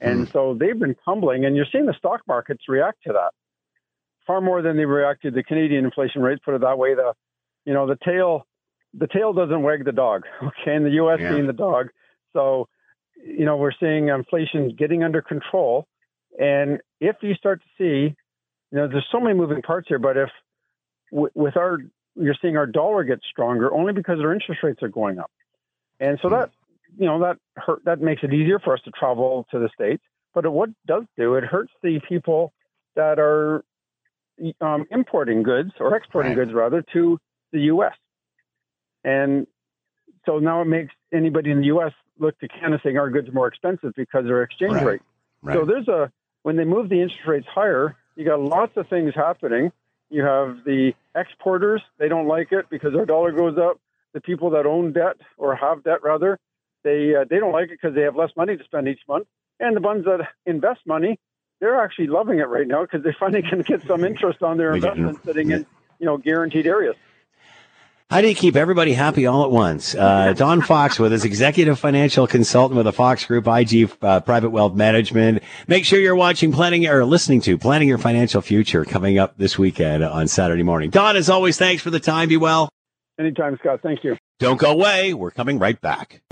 And so they've been tumbling, and you're seeing the stock markets react to that far more than they reacted to the Canadian inflation rates, put it that way. The tail doesn't wag the dog, okay, and the U.S. being the dog. So, you know, we're seeing inflation getting under control. And if you start to see, you know, there's so many moving parts here, but if with our, you're seeing our dollar get stronger only because our interest rates are going up. And so that, you know, that makes it easier for us to travel to the States. But what it does do, it hurts the people that are importing goods or exporting goods, rather, to the U.S. And so now it makes anybody in the U.S. look to Canada saying our goods are more expensive because of their exchange rate. So there's when they move the interest rates higher, you got lots of things happening. You have the exporters, they don't like it because their dollar goes up. The people that own debt or have debt, rather, they don't like it because they have less money to spend each month. And the ones that invest money, they're actually loving it right now because they finally can get some interest on their investments sitting in, you know, guaranteed areas. How do you keep everybody happy all at once? Don Fox with us, executive financial consultant with the Fox Group, IG Private Wealth Management. Make sure you're watching Planning or listening to Planning Your Financial Future coming up this weekend on Saturday morning. Don, as always, thanks for the time. Be well. Anytime, Scott. Thank you. Don't go away. We're coming right back.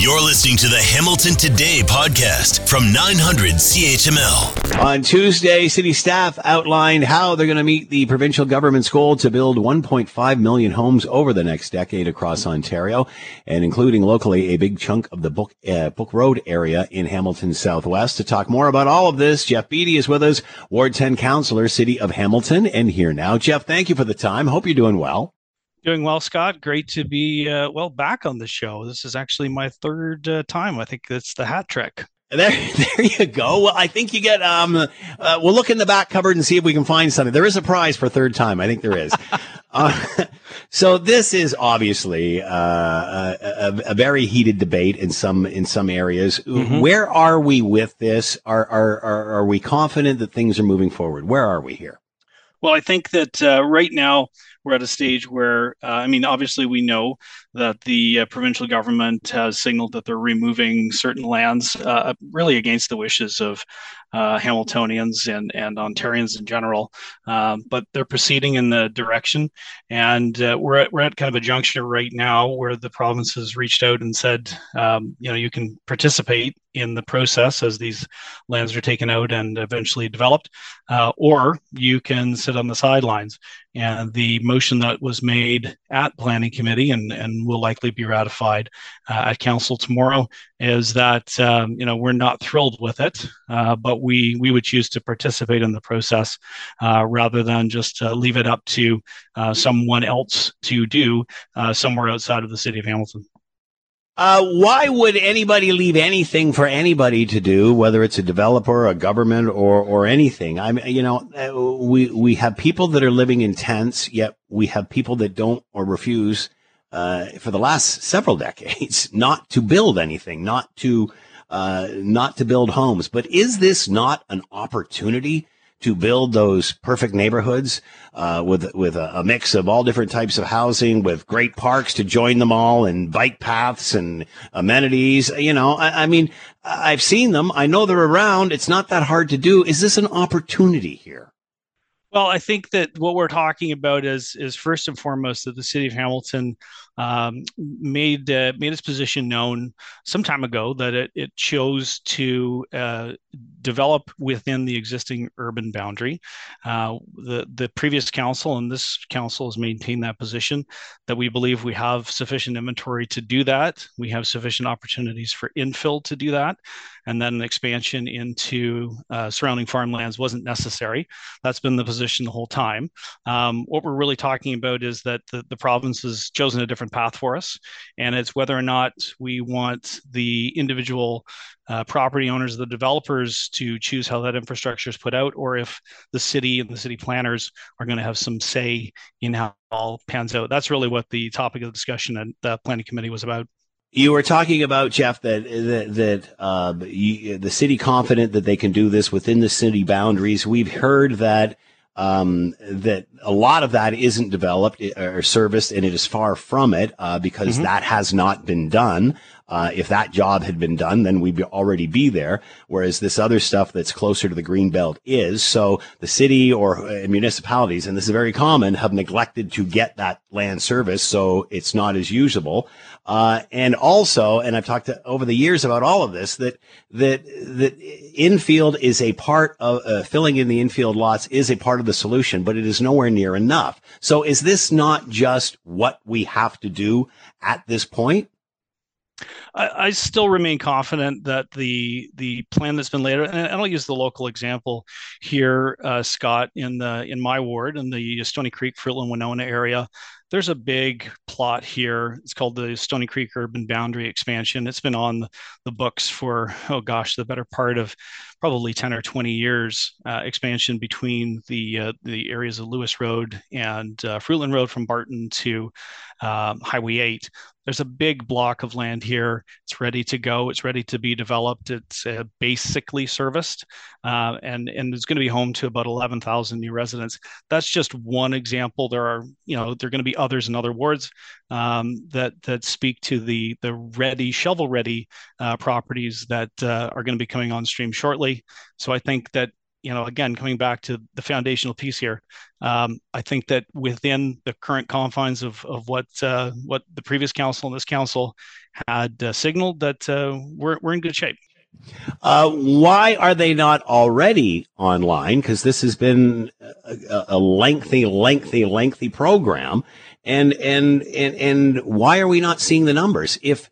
You're listening to the Hamilton Today podcast from 900 CHML. On Tuesday, city staff outlined how they're going to meet the provincial government's goal to build 1.5 million homes over the next decade across Ontario, and including locally a big chunk of the Book Road area in Hamilton Southwest. To talk more about all of this, Jeff Beattie is with us, Ward 10 Councillor, City of Hamilton, and here now. Jeff, thank you for the time. Hope you're doing well. Doing well, Scott. Great to be back on the show. This is actually my third time. I think that's the hat trick. There you go. Well, I think you get. We'll look in the back cupboard and see if we can find something. There is a prize for third time. I think there is. So this is obviously a very heated debate in some areas. Mm-hmm. Where are we with this? Are we confident that things are moving forward? Where are we here? Well, I think that right now we're at a stage where, obviously we know that the provincial government has signaled that they're removing certain lands really against the wishes of Hamiltonians and Ontarians in general. But they're proceeding in the direction. And we're at kind of a juncture right now where the province has reached out and said, you can participate in the process as these lands are taken out and eventually developed, or you can sit on the sidelines. And the motion that was made at Planning Committee and will likely be ratified at Council tomorrow is that, we're not thrilled with it, but we would choose to participate in the process rather than just leave it up to someone else to do somewhere outside of the City of Hamilton. Why would anybody leave anything for anybody to do, whether it's a developer, a government, or anything? We have people that are living in tents, yet we have people that don't or refuse for the last several decades not to build anything, not to build homes. But is this not an opportunity to build those perfect neighborhoods with a mix of all different types of housing, with great parks to join them all, and bike paths and amenities? I've seen them. I know they're around. It's not that hard to do. Is this an opportunity here? Well, I think that what we're talking about is first and foremost that the City of Hamilton made its position known some time ago that it chose to develop within the existing urban boundary. The previous council and this council has maintained that position, that we believe we have sufficient inventory to do that. We have sufficient opportunities for infill to do that. And then expansion into surrounding farmlands wasn't necessary. That's been the position the whole time. What we're really talking about is that the province has chosen a different path for us, and it's whether or not we want the individual property owners, the developers, folks to choose how that infrastructure is put out, or if the city and the city planners are going to have some say in how it all pans out. That's really what the topic of the discussion at the planning committee was about. You were talking about, Jeff, that the city confident that they can do this within the city boundaries. We've heard that that a lot of that isn't developed or serviced, and it is far from it because that has not been done. If that job had been done, then we'd already be there, whereas this other stuff that's closer to the green belt is. So the city or municipalities, and this is very common, have neglected to get that land service, so it's not as usable. And also, and I've talked to, over the years about all of this, that infield is a part of filling in the infield lots is a part of the solution, but it is nowhere near enough. So is this not just what we have to do at this point? I still remain confident that the plan that's been laid out, and I'll use the local example here, Scott, in my ward, in the Stony Creek, Fruitland, Winona area. There's a big plot here. It's called the Stony Creek Urban Boundary Expansion. It's been on the books for, the better part of probably 10 or 20 years, expansion between the areas of Lewis Road and Fruitland Road from Barton to Highway 8. There's a big block of land here. It's ready to go. It's ready to be developed. It's basically serviced, and it's going to be home to about 11,000 new residents. That's just one example. There are, there are going to be others in other wards that speak to the ready, shovel-ready properties that are going to be coming on stream shortly. So I think that, again, coming back to the foundational piece here, I think that within the current confines of what the previous council and this council had signaled, that we're in good shape. Why are they not already online? Because this has been a lengthy program, and why are we not seeing the numbers? If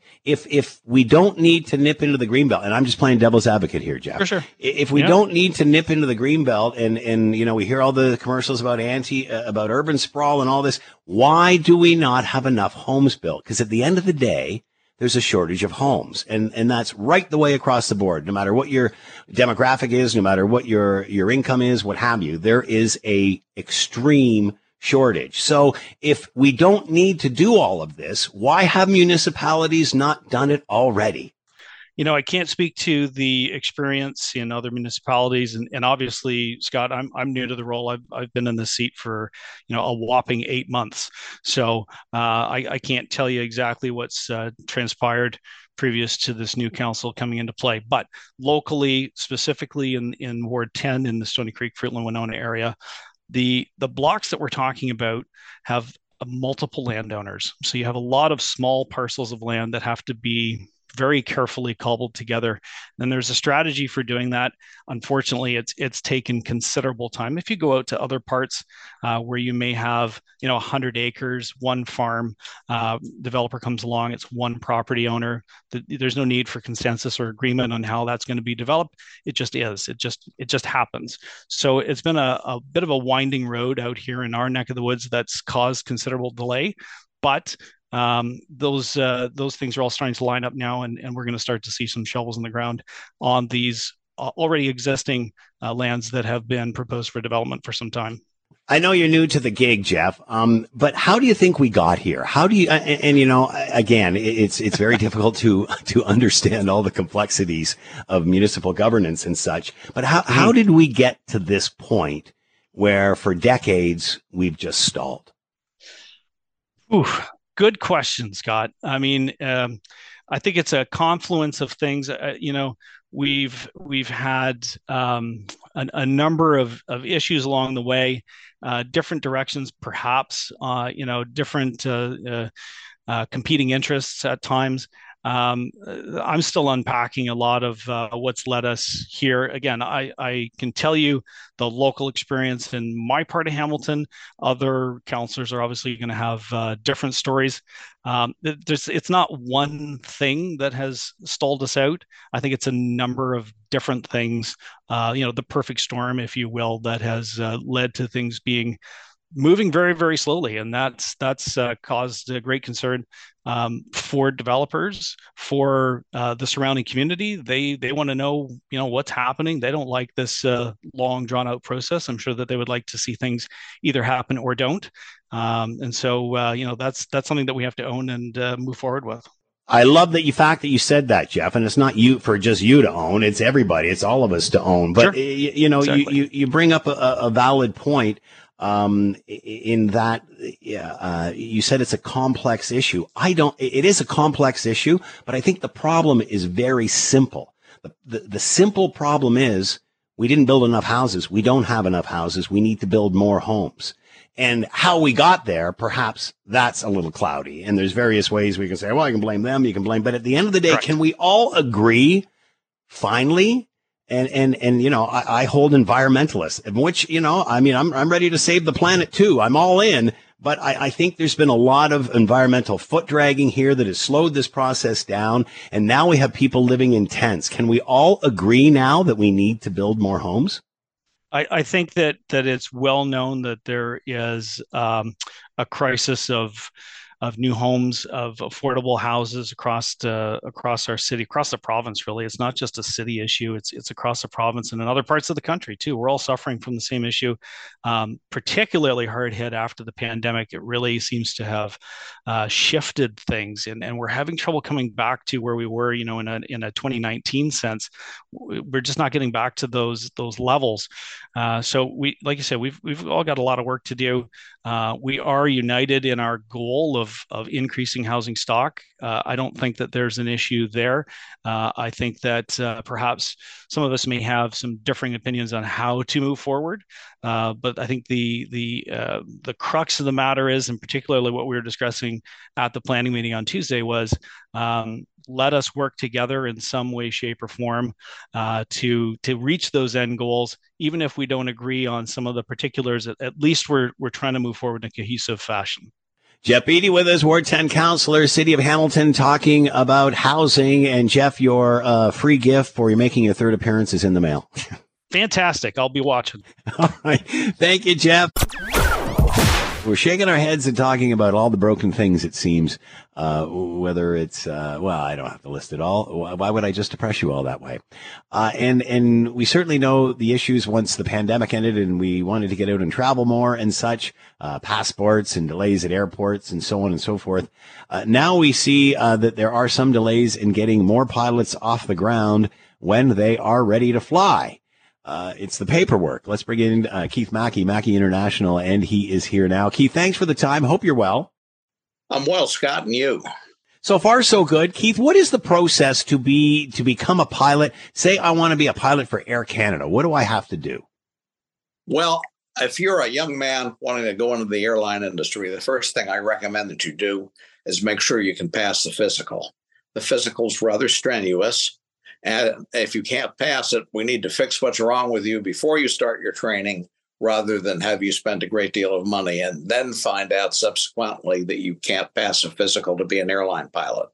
we don't need to nip into the greenbelt, and I'm just playing devil's advocate here, Jeff. For sure. If we don't need to nip into the greenbelt, and we hear all the commercials about about urban sprawl and all this, why do we not have enough homes built? Because at the end of the day, there's a shortage of homes, and that's right the way across the board. No matter what your demographic is, no matter what your income is, what have you, there is a extreme shortage. So if we don't need to do all of this, why have municipalities not done it already? I can't speak to the experience in other municipalities, and obviously, Scott, I'm new to the role. I've been in this seat for a whopping 8 months, so I can't tell you exactly what's transpired previous to this new council coming into play. But locally, specifically in Ward 10 in the Stony Creek, Fruitland, Winona area, the blocks that we're talking about have multiple landowners, so you have a lot of small parcels of land that have to be very carefully cobbled together. And there's a strategy for doing that. Unfortunately, it's taken considerable time. If you go out to other parts where you may have, 100 acres, one farm, developer comes along, it's one property owner. There's no need for consensus or agreement on how that's going to be developed. It just is. It just happens. So it's been a bit of a winding road out here in our neck of the woods that's caused considerable delay. But those things are all starting to line up now, and we're going to start to see some shovels in the ground on these already existing lands that have been proposed for development for some time. I know you're new to the gig, Jeff, but how do you think we got here? How do you, again, it's very difficult to understand all the complexities of municipal governance and such, but how did we get to this point where for decades we've just stalled? Oof. Good question, Scott. I mean, I think it's a confluence of things. We've had a number of issues along the way, different directions, perhaps. Different competing interests at times. I'm still unpacking a lot of what's led us here. Again, I can tell you the local experience in my part of Hamilton. Other councillors are obviously going to have different stories. It's not one thing that has stalled us out. I think it's a number of different things, the perfect storm, if you will, that has led to things being moving very, very slowly, and that's caused great concern for developers, for the surrounding community. They want to know, what's happening. They don't like this long, drawn out process. I'm sure that they would like to see things either happen or don't. And so, that's something that we have to own and move forward with. I love the fact that you said that, Jeff, and it's not you for just you to own. It's everybody. It's all of us to own. But, sure. Exactly. you bring up a valid point. In that, you said it's a complex issue. It is a complex issue, but I think the problem is very simple. The simple problem is we didn't build enough houses. We don't have enough houses. We need to build more homes. And how we got there, perhaps that's a little cloudy. And there's various ways we can say, well, I can blame them. You can blame, but at the end of the day, correct. Can we all agree finally? And I hold environmentalists, which, I'm ready to save the planet too. I'm all in, but I think there's been a lot of environmental foot dragging here that has slowed this process down. And now we have people living in tents. Can we all agree now that we need to build more homes? I think that it's well known that there is a crisis of new homes, of affordable houses across our city, across the province, really. It's not just a city issue. It's across the province and in other parts of the country, too. We're all suffering from the same issue, particularly hard hit after the pandemic. It really seems to have shifted things, and we're having trouble coming back to where we were, in a 2019 sense. We're just not getting back to those levels. So we, like you said, we've all got a lot of work to do. We are united in our goal of increasing housing stock. I don't think that there's an issue there. I think that perhaps some of us may have some differing opinions on how to move forward. But I think the crux of the matter is, and particularly what we were discussing at the planning meeting on Tuesday was, let us work together in some way, shape, or form to reach those end goals. Even if we don't agree on some of the particulars, at least we're trying to move forward in a cohesive fashion. Jeff Beattie with us, Ward 10 Councillor, City of Hamilton, talking about housing. And Jeff, your free gift for you making your third appearance is in the mail. Fantastic. I'll be watching. All right. Thank you, Jeff. We're shaking our heads and talking about all the broken things, it seems, whether it's, I don't have to list it all. Why would I just depress you all that way? And we certainly know the issues once the pandemic ended and we wanted to get out and travel more and such, passports and delays at airports and so on and so forth. Now we see that there are some delays in getting more pilots off the ground when they are ready to fly. It's the paperwork. Let's bring in Keith Mackey, Mackey International, and he is here now. Keith, thanks for the time. Hope you're well. I'm well, Scott, and you? So far, so good. Keith, what is the process to become a pilot? Say I want to be a pilot for Air Canada. What do I have to do? Well, if you're a young man wanting to go into the airline industry, the first thing I recommend that you do is make sure you can pass the physical. The physical's rather strenuous. And if you can't pass it, we need to fix what's wrong with you before you start your training, rather than have you spend a great deal of money and then find out subsequently that you can't pass a physical to be an airline pilot.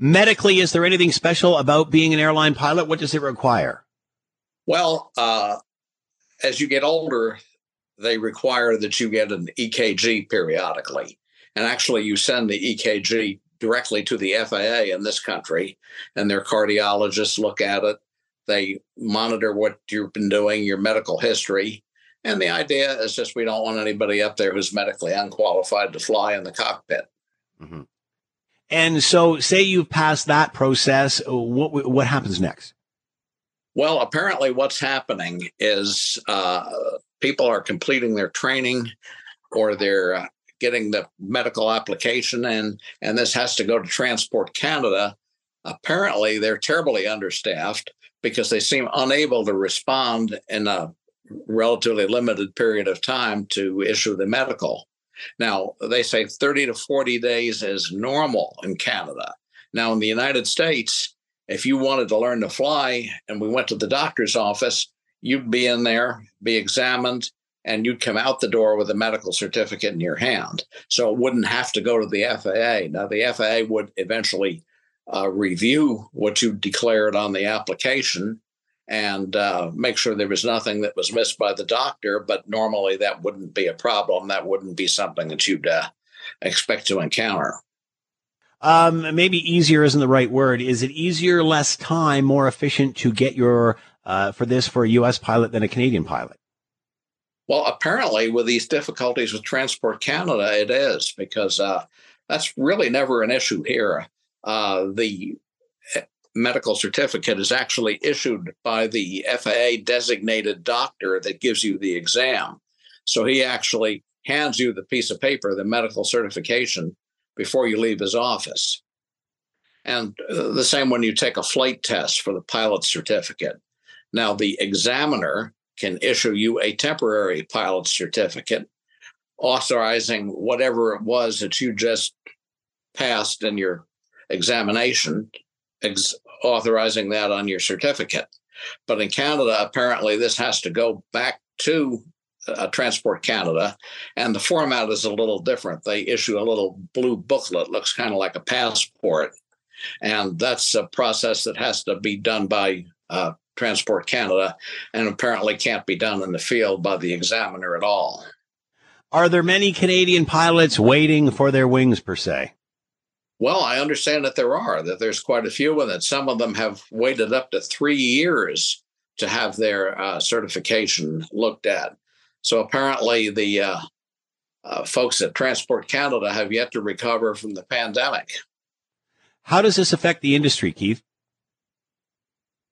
Medically, is there anything special about being an airline pilot? What does it require? Well, as you get older, they require that you get an EKG periodically. And actually, you send the EKG directly to the FAA in this country, and their cardiologists look at it. They monitor what you've been doing, your medical history. And the idea is just we don't want anybody up there who's medically unqualified to fly in the cockpit. Mm-hmm. And so say you've passed that process, what happens next? Well, apparently what's happening is people are completing their training or their getting the medical application in, and this has to go to Transport Canada. Apparently, they're terribly understaffed because they seem unable to respond in a relatively limited period of time to issue the medical. Now, they say 30 to 40 days is normal in Canada. Now, in the United States, if you wanted to learn to fly and we went to the doctor's office, you'd be in there, be examined, and you'd come out the door with a medical certificate in your hand. So it wouldn't have to go to the FAA. Now, the FAA would eventually review what you declared on the application and make sure there was nothing that was missed by the doctor. But normally that wouldn't be a problem. That wouldn't be something that you'd expect to encounter. Maybe easier isn't the right word. Is it easier, less time, more efficient to get your for a U.S. pilot than a Canadian pilot? Well, apparently with these difficulties with Transport Canada, it is, because that's really never an issue here. The medical certificate is actually issued by the FAA designated doctor that gives you the exam. So he actually hands you the piece of paper, the medical certification, before you leave his office. And the same when you take a flight test for the pilot's certificate. Now, the examiner can issue you a temporary pilot's certificate, authorizing whatever it was that you just passed in your examination, authorizing that on your certificate. But in Canada, apparently, this has to go back to Transport Canada, and the format is a little different. They issue a little blue booklet, looks kind of like a passport, and that's a process that has to be done by Transport Canada, and apparently can't be done in the field by the examiner at all. Are there many Canadian pilots waiting for their wings, per se? Well, I understand that there are, that there's quite a few, and that some of them have waited up to 3 years to have their certification looked at. So apparently the folks at Transport Canada have yet to recover from the pandemic. How does this affect the industry, Keith?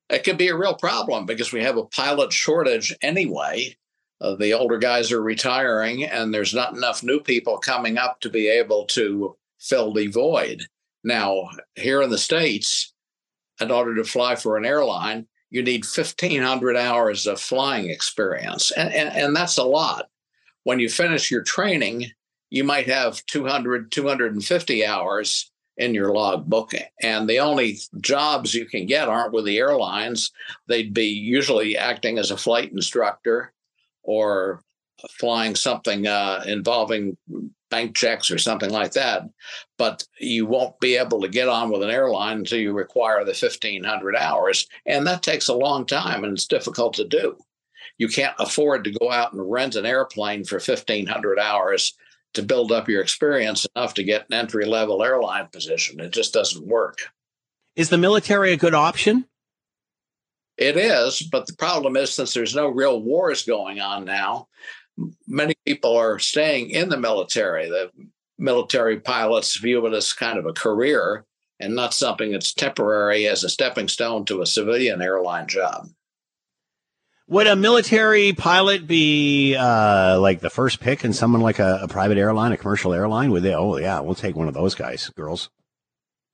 It could be a real problem because we have a pilot shortage anyway. The older guys are retiring and there's not enough new people coming up to be able to fill the void. Now, here in the States, in order to fly for an airline, you need 1,500 hours of flying experience, and that's a lot. When you finish your training, you might have 200, 250 hours in your logbook, and the only jobs you can get aren't with the airlines. They'd be usually acting as a flight instructor or flying something involving bank checks or something like that, but you won't be able to get on with an airline until you require the 1,500 hours, and that takes a long time, and it's difficult to do. You can't afford to go out and rent an airplane for 1,500 hours to build up your experience enough to get an entry-level airline position. It just doesn't work. Is the military a good option? It is, but the problem is, since there's no real wars going on now, many people are staying in the military. The military pilots view it as kind of a career and not something that's temporary as a stepping stone to a civilian airline job. Would a military pilot be like the first pick in someone like a private airline, a commercial airline? Would they? Oh, yeah, we'll take one of those guys, girls.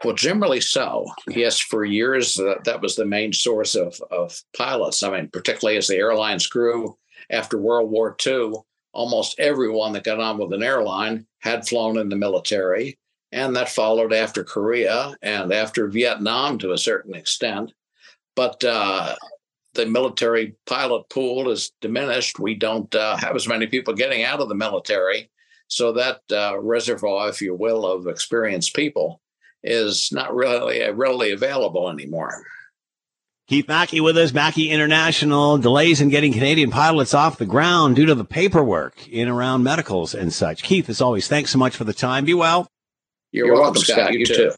Well, generally so. Yes, for years, that was the main source of pilots. I mean, particularly as the airlines grew. After World War II, almost everyone that got on with an airline had flown in the military, and that followed after Korea and after Vietnam to a certain extent. But the military pilot pool is diminished. We don't have as many people getting out of the military, so that reservoir, if you will, of experienced people is not really readily available anymore. Keith Mackey with us, Mackey International. Delays in getting Canadian pilots off the ground due to the paperwork in around medicals and such. Keith, as always, thanks so much for the time. Be well. You're welcome, Scott. You too.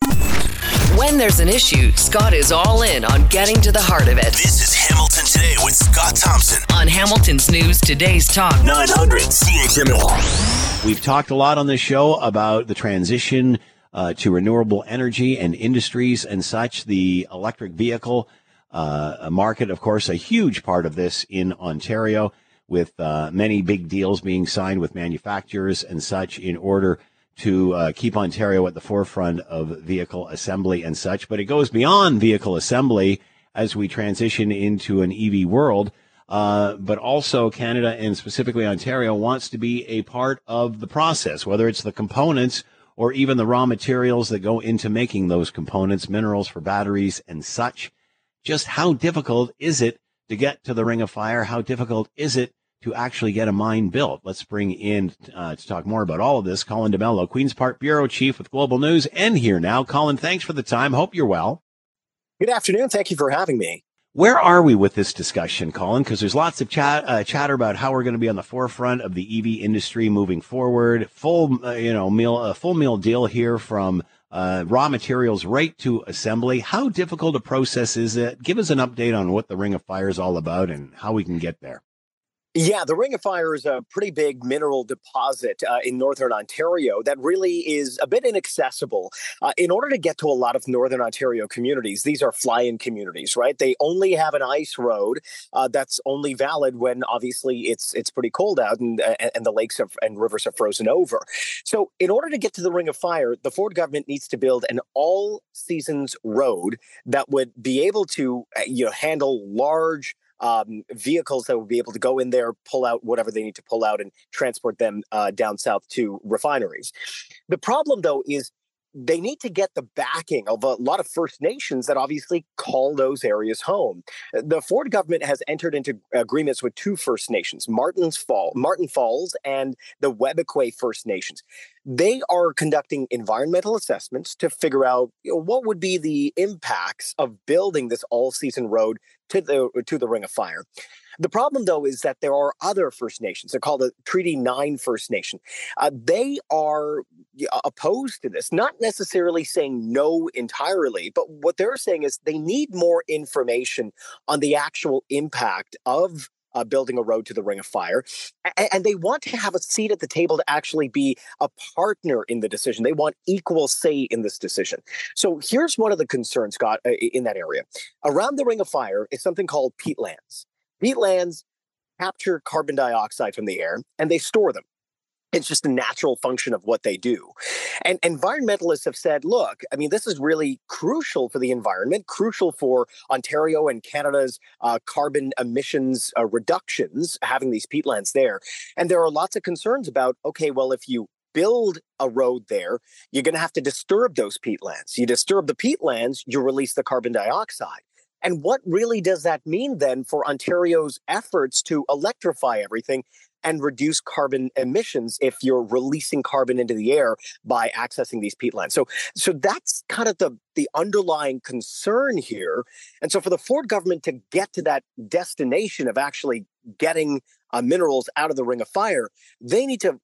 When there's an issue, Scott is all in on getting to the heart of it. This is Hamilton Today with Scott Thompson. On Hamilton's News, today's talk, 900 CHML. We've talked a lot on this show about the transition to renewable energy and industries and such, the electric vehicle a market, of course, a huge part of this in Ontario, with many big deals being signed with manufacturers and such in order to keep Ontario at the forefront of vehicle assembly and such. But it goes beyond vehicle assembly as we transition into an EV world. But also Canada and specifically Ontario wants to be a part of the process, whether it's the components or even the raw materials that go into making those components, minerals for batteries and such. Just how difficult is it to get to the Ring of Fire? How difficult is it to actually get a mine built? Let's bring in to talk more about all of this, Colin DeMello, Queen's Park Bureau Chief with Global News, and here now. Colin, thanks for the time. Hope you're well. Good afternoon. Thank you for having me. Where are we with this discussion, Colin? Because there's lots of chatter about how we're going to be on the forefront of the EV industry moving forward. Full meal deal here from raw materials right to assembly. How difficult a process is it? Give us an update on what the Ring of Fire is all about and how we can get there. Yeah, the Ring of Fire is a pretty big mineral deposit in northern Ontario that really is a bit inaccessible. In order to get to a lot of northern Ontario communities, these are fly-in communities, right? They only have an ice road that's only valid when obviously it's pretty cold out and the lakes and rivers are frozen over. So in order to get to the Ring of Fire, the Ford government needs to build an all-seasons road that would be able to handle large vehicles that would be able to go in there, pull out whatever they need to pull out and transport them down south to refineries. The problem, though, is they need to get the backing of a lot of First Nations that obviously call those areas home. The Ford government has entered into agreements with two First Nations, Martin Falls and the Webequay First Nations. They are conducting environmental assessments to figure out what would be the impacts of building this all-season road to the Ring of Fire. The problem, though, is that there are other First Nations. They're called the Treaty 9 First Nation. They are opposed to this, not necessarily saying no entirely, but what they're saying is they need more information on the actual impact of building a road to the Ring of Fire. And they want to have a seat at the table to actually be a partner in the decision. They want equal say in this decision. So here's one of the concerns, Scott, in that area. Around the Ring of Fire is something called peatlands. Peatlands capture carbon dioxide from the air and they store them. It's just a natural function of what they do. And environmentalists have said, look, I mean, this is really crucial for the environment, crucial for Ontario and Canada's carbon emissions reductions, having these peatlands there. And there are lots of concerns about, okay, well, if you build a road there, you're going to have to disturb those peatlands. You disturb the peatlands, you release the carbon dioxide. And what really does that mean then for Ontario's efforts to electrify everything and reduce carbon emissions if you're releasing carbon into the air by accessing these peatlands? So that's kind of the underlying concern here. And so for the Ford government to get to that destination of actually getting minerals out of the Ring of Fire, they need to,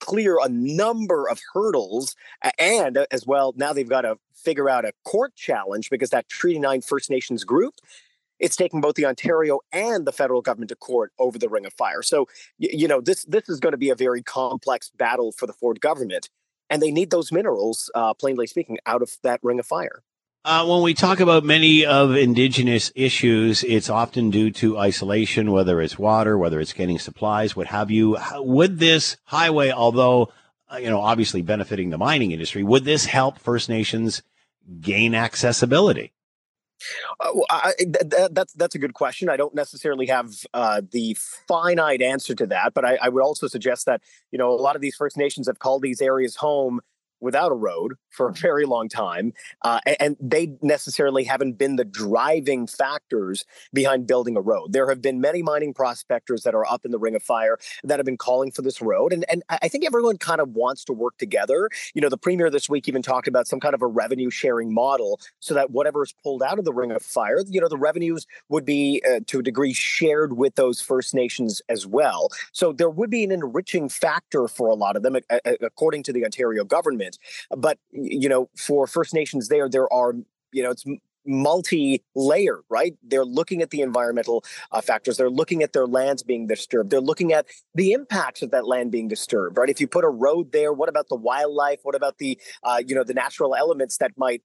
clear a number of hurdles. And as well, now they've got to figure out a court challenge because that Treaty 9 First Nations group, it's taking both the Ontario and the federal government to court over the Ring of Fire. So, this is going to be a very complex battle for the Ford government. And they need those minerals, plainly speaking, out of that Ring of Fire. When we talk about many of Indigenous issues, it's often due to isolation, whether it's water, whether it's getting supplies, what have you. Would this highway, although, obviously benefiting the mining industry, would this help First Nations gain accessibility? That's a good question. I don't necessarily have the finite answer to that, but I would also suggest that, a lot of these First Nations have called these areas home without a road for a very long time, and they necessarily haven't been the driving factors behind building a road. There have been many mining prospectors that are up in the Ring of Fire that have been calling for this road, and I think everyone kind of wants to work together. The premier this week even talked about some kind of a revenue-sharing model so that whatever is pulled out of the Ring of Fire, the revenues would be, to a degree, shared with those First Nations as well. So there would be an enriching factor for a lot of them, according to the Ontario government. But, for First Nations there are, it's multi-layered, right? They're looking at the environmental factors. They're looking at their lands being disturbed. They're looking at the impacts of that land being disturbed, right? If you put a road there, what about the wildlife? What about the, the natural elements that might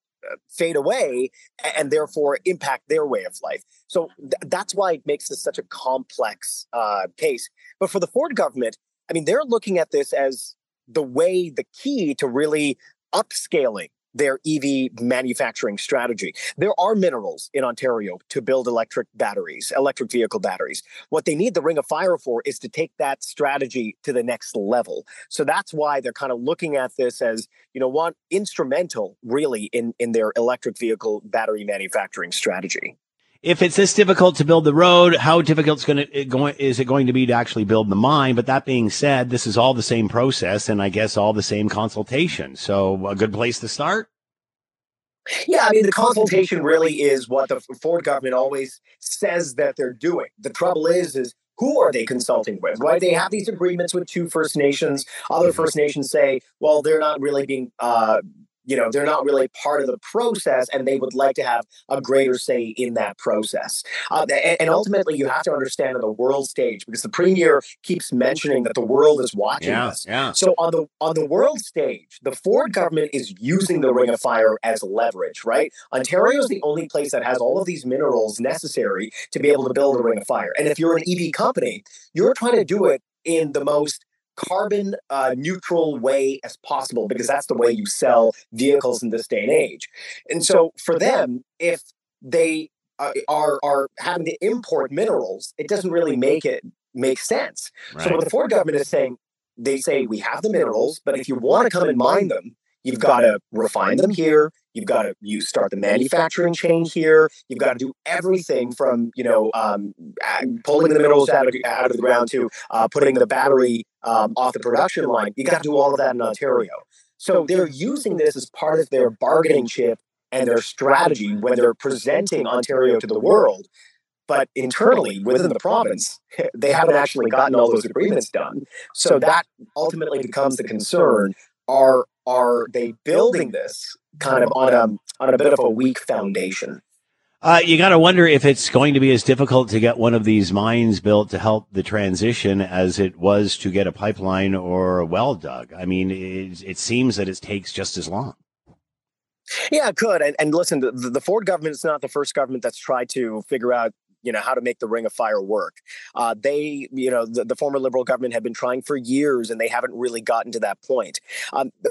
fade away and therefore impact their way of life? So that's why it makes this such a complex case. But for the Ford government, I mean, they're looking at this as the key to really upscaling their EV manufacturing strategy. There are minerals in Ontario to build electric vehicle batteries. What they need the Ring of Fire for is to take that strategy to the next level. So that's why they're kind of looking at this as, one instrumental really in their electric vehicle battery manufacturing strategy. If it's this difficult to build the road, how difficult is it going to be to actually build the mine? But that being said, this is all the same process and I guess all the same consultation. So a good place to start. Yeah, I mean, the consultation really is what the Ford government always says that they're doing. The trouble is who are they consulting with? Why they have these agreements with two First Nations? Other First Nations say, well, they're not really being, they're not really part of the process, and they would like to have a greater say in that process. And ultimately, you have to understand on the world stage, because the premier keeps mentioning that the world is watching us. Yeah. So on the world stage, the Ford government is using the Ring of Fire as leverage, right? Ontario is the only place that has all of these minerals necessary to be able to build a Ring of Fire. And if you're an EV company, you're trying to do it in the most carbon neutral way as possible, because that's the way you sell vehicles in this day and age. And so for them, if they are having to import minerals, it doesn't really make sense. Right. So what the Ford government is saying, they say, we have the minerals, but if you want to come and mine them, you've got to refine them here. You've got to start the manufacturing chain here. You've got to do everything from pulling the minerals out of the ground to putting the battery off the production line. You got to do all of that in Ontario. So they're using this as part of their bargaining chip and their strategy when they're presenting Ontario to the world. But internally, within the province, they haven't actually gotten all those agreements done. So that ultimately becomes the concern. Are they building this kind of on a bit of a weak foundation? You got to wonder if it's going to be as difficult to get one of these mines built to help the transition as it was to get a pipeline or a well dug. I mean, it seems that it takes just as long. Yeah, it could. And listen, the Ford government is not the first government that's tried to figure out how to make the Ring of Fire work. The former Liberal government had been trying for years, and they haven't really gotten to that point.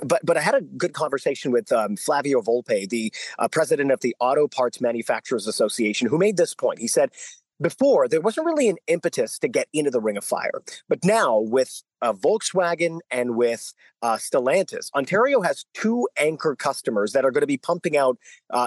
But I had a good conversation with Flavio Volpe, the president of the Auto Parts Manufacturers Association, who made this point. He said, before, there wasn't really an impetus to get into the Ring of Fire. But now, with Volkswagen and with Stellantis, Ontario has two anchor customers that are going to be pumping out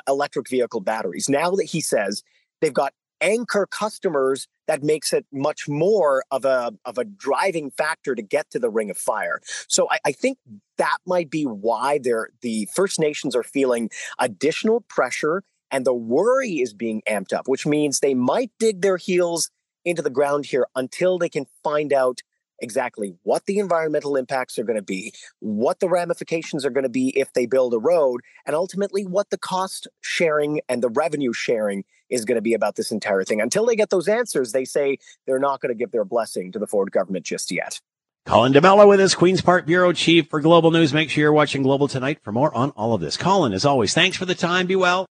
electric vehicle batteries. Now that he says they've got anchor customers, that makes it much more of a driving factor to get to the Ring of Fire. So I think that might be why the First Nations are feeling additional pressure, and the worry is being amped up, which means they might dig their heels into the ground here until they can find out exactly what the environmental impacts are going to be, what the ramifications are going to be if they build a road, and ultimately what the cost sharing and the revenue sharing is going to be about this entire thing. Until they get those answers, they say they're not going to give their blessing to the Ford government just yet. Colin DeMello with us, Queen's Park Bureau Chief for Global News. Make sure you're watching Global Tonight for more on all of this. Colin, as always, thanks for the time. Be well.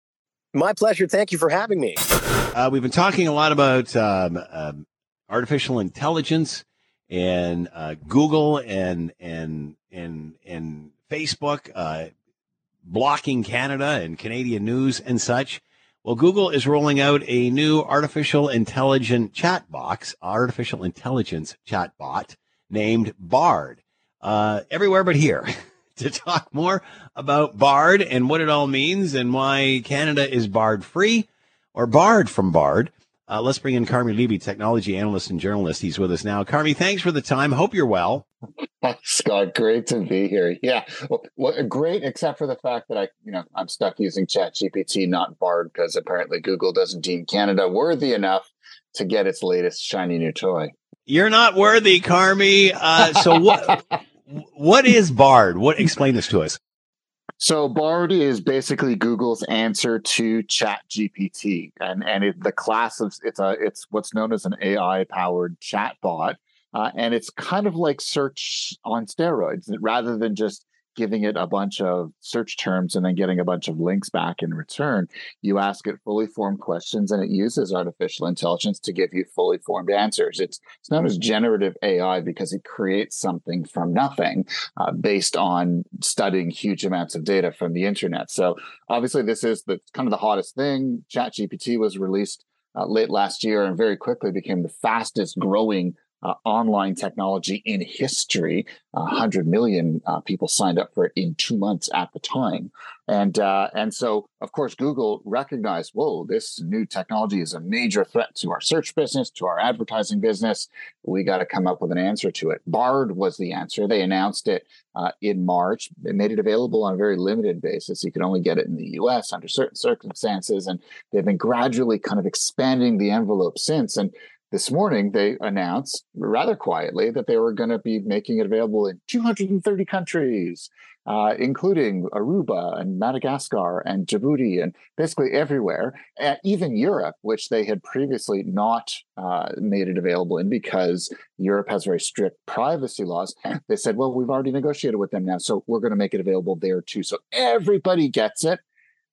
My pleasure. Thank you for having me. We've been talking a lot about artificial intelligence and Google and Facebook blocking Canada and Canadian news and such. Well, Google is rolling out a new artificial intelligence chatbot named Bard. Everywhere but here to talk more about Bard and what it all means and why Canada is Bard free or barred from Bard. Let's bring in Carmi Levy, technology analyst and journalist. He's with us now. Carmi, thanks for the time. Hope you're well. Scott, great to be here. Yeah, well, great, except for the fact that I'm stuck using ChatGPT, not Bard, because apparently Google doesn't deem Canada worthy enough to get its latest shiny new toy. You're not worthy, Carmi. So what? What is Bard? Explain this to us. So Bard is basically Google's answer to ChatGPT, and it's what's known as an AI-powered chatbot, and it's kind of like search on steroids. Rather than just giving it a bunch of search terms and then getting a bunch of links back in return, you ask it fully formed questions, and it uses artificial intelligence to give you fully formed answers. It's known as generative AI because it creates something from nothing based on studying huge amounts of data from the internet. So obviously this is kind of the hottest thing. ChatGPT was released late last year and very quickly became the fastest growing online technology in history. 100 million people signed up for it in 2 months at the time. And so, of course, Google recognized, whoa, this new technology is a major threat to our search business, to our advertising business. We got to come up with an answer to it. Bard was the answer. They announced it in March. They made it available on a very limited basis. You could only get it in the US under certain circumstances. And they've been gradually kind of expanding the envelope since. And this morning, they announced rather quietly that they were going to be making it available in 230 countries, including Aruba and Madagascar and Djibouti and basically everywhere, even Europe, which they had previously not made it available in because Europe has very strict privacy laws. They said, well, we've already negotiated with them now, so we're going to make it available there too. So everybody gets it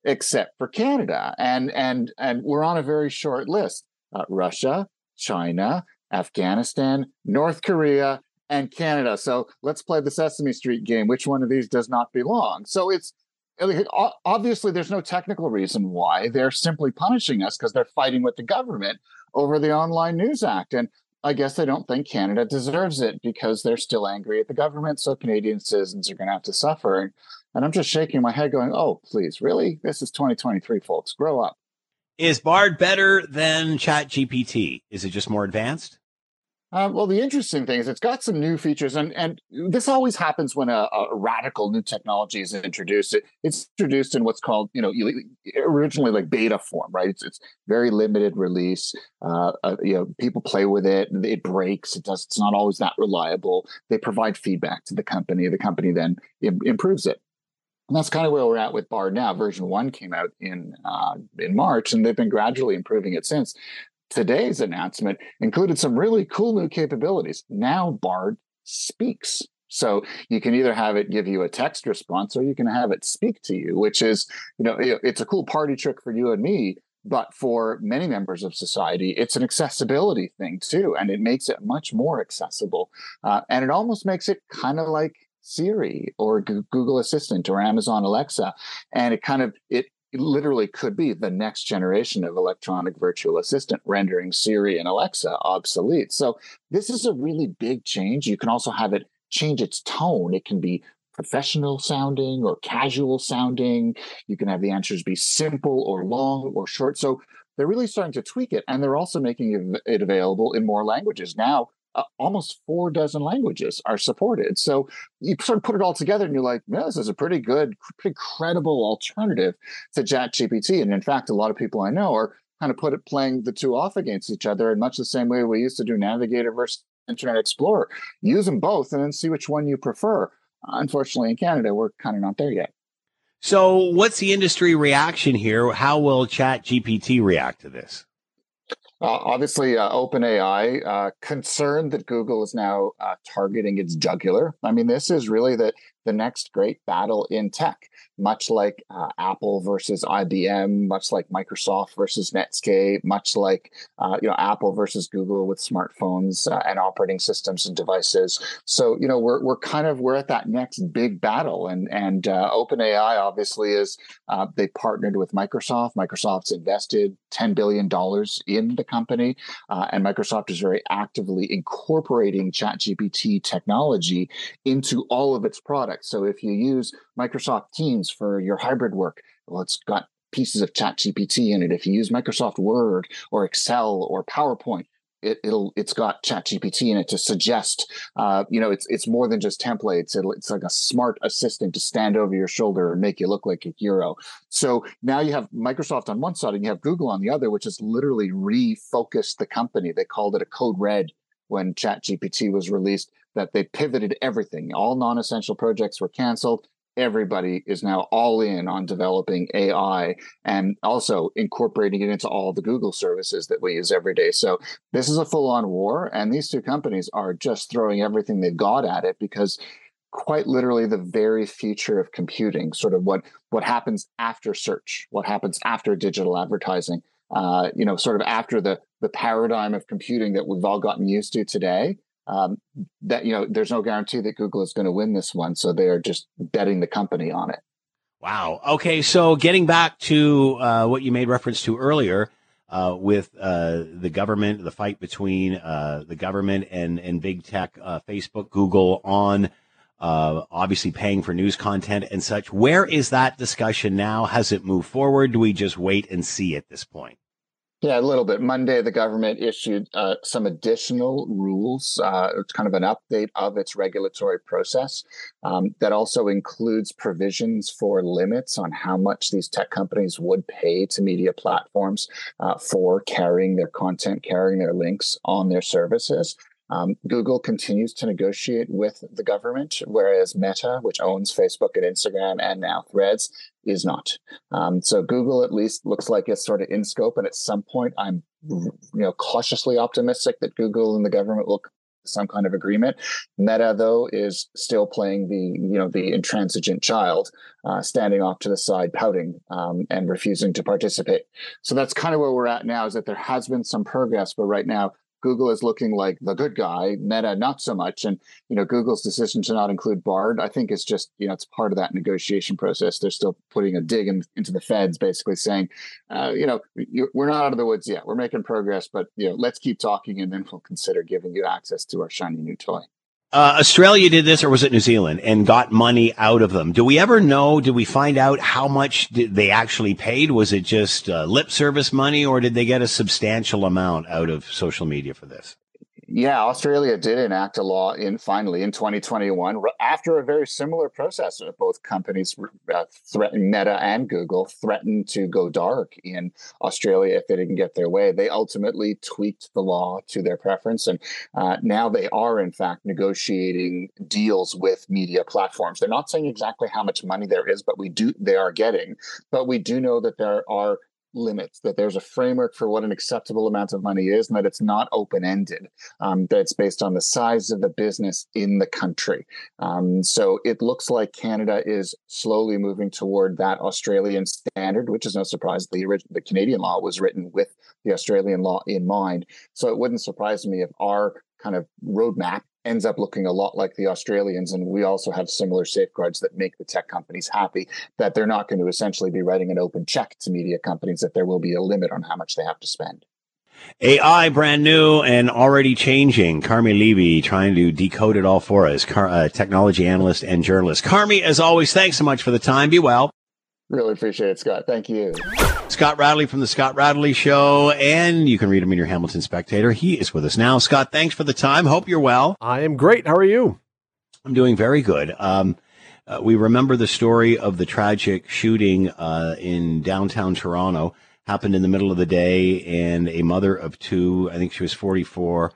except for Canada. And we're on a very short list. Russia, China, Afghanistan, North Korea, and Canada. So let's play the Sesame Street game. Which one of these does not belong? So it's obviously there's no technical reason why. They're simply punishing us because they're fighting with the government over the Online News Act. And I guess they don't think Canada deserves it because they're still angry at the government. So Canadian citizens are going to have to suffer. And I'm just shaking my head going, oh, please, really? This is 2023, folks. Grow up. Is Bard better than ChatGPT? Is it just more advanced? Well, the interesting thing is it's got some new features, and this always happens when a radical new technology is introduced. It's introduced in what's called, originally like beta form, right? It's very limited release. People play with it, and it breaks. It's not always that reliable. They provide feedback to the company. The company then improves it. And that's kind of where we're at with Bard now. Version 1 came out in March, and they've been gradually improving it since. Today's announcement included some really cool new capabilities. Now Bard speaks. So you can either have it give you a text response or you can have it speak to you, which is, it's a cool party trick for you and me. But for many members of society, it's an accessibility thing too. And it makes it much more accessible. And it almost makes it kind of like Siri or Google Assistant or Amazon Alexa, and it literally could be the next generation of electronic virtual assistant, rendering Siri and Alexa obsolete. So this is a really big change. You can also have it change its tone. It can be professional sounding or casual sounding. You can have the answers be simple or long or short. So they're really starting to tweak it, and they're also making it available in more languages now. Almost 4 dozen languages are supported. So you sort of put it all together and you're like, no, this is a pretty good, pretty credible alternative to ChatGPT. And in fact, a lot of people I know are kind of playing the two off against each other in much the same way we used to do Navigator versus Internet Explorer. Use them both and then see which one you prefer. Unfortunately, in Canada, we're kind of not there yet. So what's the industry reaction here? How will ChatGPT react to this? Obviously, OpenAI concerned that Google is now targeting its jugular. I mean, this is really the next great battle in tech, much like Apple versus IBM, much like Microsoft versus Netscape, much like Apple versus Google with smartphones and operating systems and devices. So we're at that next big battle, and OpenAI obviously is they partnered with Microsoft. Microsoft's invested $10 billion in the company, and Microsoft is very actively incorporating ChatGPT technology into all of its products. So if you use Microsoft Teams for your hybrid work, well, it's got pieces of ChatGPT in it. If you use Microsoft Word or Excel or PowerPoint, it's got ChatGPT in it to suggest, it's more than just templates. It's like a smart assistant to stand over your shoulder and make you look like a hero. So now you have Microsoft on one side and you have Google on the other, which has literally refocused the company. They called it a code red when ChatGPT was released, that they pivoted everything. All non-essential projects were canceled. Everybody is now all in on developing AI and also incorporating it into all the Google services that we use every day. So this is a full-on war, and these two companies are just throwing everything they've got at it because quite literally the very future of computing, sort of what happens after search, what happens after digital advertising, sort of after the paradigm of computing that we've all gotten used to today. There's no guarantee that Google is going to win this one. So they are just betting the company on it. Wow. Okay. So getting back to what you made reference to earlier, with the government, the fight between the government and big tech, Facebook, Google, on obviously paying for news content and such. Where is that discussion now? Has it moved forward? Do we just wait and see at this point? Yeah, a little bit. Monday, the government issued some additional rules. It's kind of an update of its regulatory process that also includes provisions for limits on how much these tech companies would pay to media platforms for carrying their content, carrying their links on their services. Google continues to negotiate with the government, whereas Meta, which owns Facebook and Instagram and now Threads, is not. So Google at least looks like it's sort of in scope. And at some point, I'm cautiously optimistic that Google and the government will some kind of agreement. Meta, though, is still playing the intransigent child, standing off to the side, pouting and refusing to participate. So that's kind of where we're at now, is that there has been some progress, but right now, Google is looking like the good guy, Meta not so much. And, Google's decision to not include Bard, I think it's just, it's part of that negotiation process. They're still putting a dig into the feds, basically saying, we're not out of the woods yet. We're making progress, but, let's keep talking and then we'll consider giving you access to our shiny new toy. Australia did this, or was it New Zealand, and got money out of them? Do we ever know? Did we find out how much they actually paid? Was it just lip service money, or did they get a substantial amount out of social media for this? Yeah, Australia did enact a law finally in 2021 after a very similar process. Both companies threatened, Meta and Google threatened to go dark in Australia if they didn't get their way. They ultimately tweaked the law to their preference, and now they are in fact negotiating deals with media platforms. They're not saying exactly how much money there is, but we do know that there are limits, that there's a framework for what an acceptable amount of money is, and that it's not open-ended, that it's based on the size of the business in the country. So it looks like Canada is slowly moving toward that Australian standard, which is no surprise. The Canadian law was written with the Australian law in mind. So it wouldn't surprise me if our kind of roadmap ends up looking a lot like the Australians. And we also have similar safeguards that make the tech companies happy, that they're not going to essentially be writing an open check to media companies, that there will be a limit on how much they have to spend. AI, brand new and already changing. Carmi Levy trying to decode it all for us, technology analyst and journalist. Carmi, as always, thanks so much for the time. Be well. Really appreciate it, Scott. Thank you. Scott Radley from The Scott Radley Show, and you can read him in your Hamilton Spectator. He is with us now. Scott, thanks for the time. Hope you're well. I am great. How are you? I'm doing very good. We remember the story of the tragic shooting in downtown Toronto. Happened in the middle of the day, and a mother of two, I think she was 44,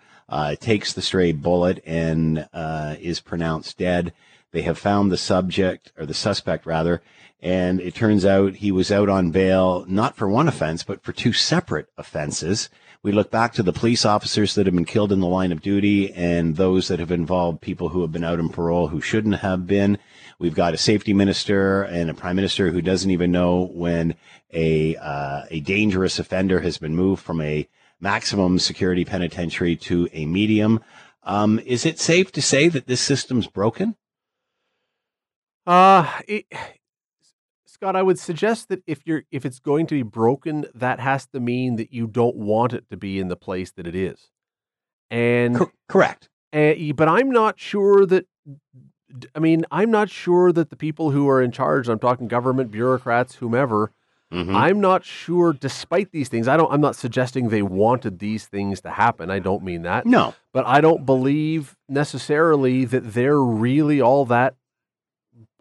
takes the stray bullet and is pronounced dead. They have found the suspect, and it turns out he was out on bail, not for one offense, but for two separate offenses. We look back to the police officers that have been killed in the line of duty and those that have involved people who have been out on parole who shouldn't have been. We've got a safety minister and a prime minister who doesn't even know when a dangerous offender has been moved from a maximum security penitentiary to a medium. Is it safe to say that this system's broken? Scott, I would suggest that if it's going to be broken, that has to mean that you don't want it to be in the place that it is. And correct. But I'm not sure that. I mean, I'm not sure that the people who are in charge, I'm talking government, bureaucrats, whomever. Mm-hmm. I'm not sure. Despite these things, I'm not suggesting they wanted these things to happen. I don't mean that. No. But I don't believe necessarily that they're really all that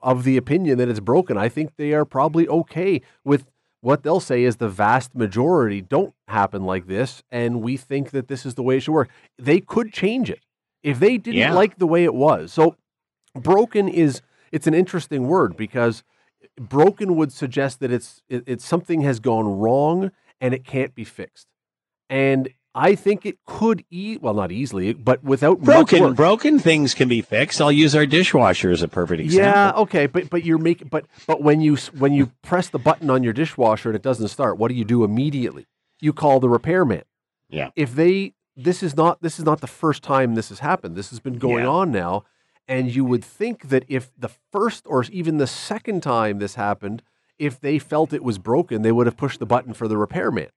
of the opinion that it's broken. I think they are probably okay with what they'll say is the vast majority don't happen like this, and we think that this is the way it should work. They could change it if they didn't like the way it was. So broken it's an interesting word, because broken would suggest that it's something has gone wrong and it can't be fixed. And I think it could not easily, but without broken things can be fixed. I'll use our dishwasher as a perfect example. Yeah, okay, but you're making but when you press the button on your dishwasher and it doesn't start, what do you do immediately? You call the repairman. Yeah. This is not the first time this has happened. This has been going on now, and you would think that if the first or even the second time this happened, if they felt it was broken, they would have pushed the button for the repairman.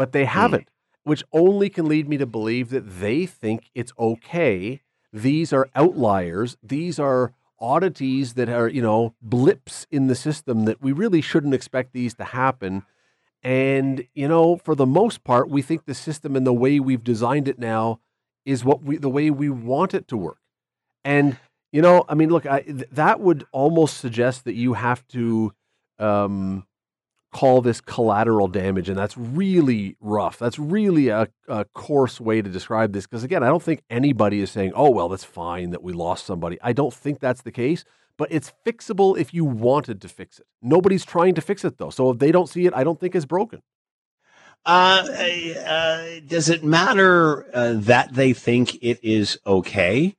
but they haven't, which only can lead me to believe that they think it's okay. These are outliers. These are oddities that are, you know, blips in the system that we really shouldn't expect these to happen. And, you know, for the most part, we think the system and the way we've designed it now is what we, the way we want it to work. And, you know, I mean, look, that would almost suggest that you have to call this collateral damage. And that's really rough. That's really a coarse way to describe this. Because again, I don't think anybody is saying, oh, well, that's fine that we lost somebody. I don't think that's the case. But it's fixable if you wanted to fix it. Nobody's trying to fix it, though. So if they don't see it, I don't think it's broken. Does it matter that they think it is okay?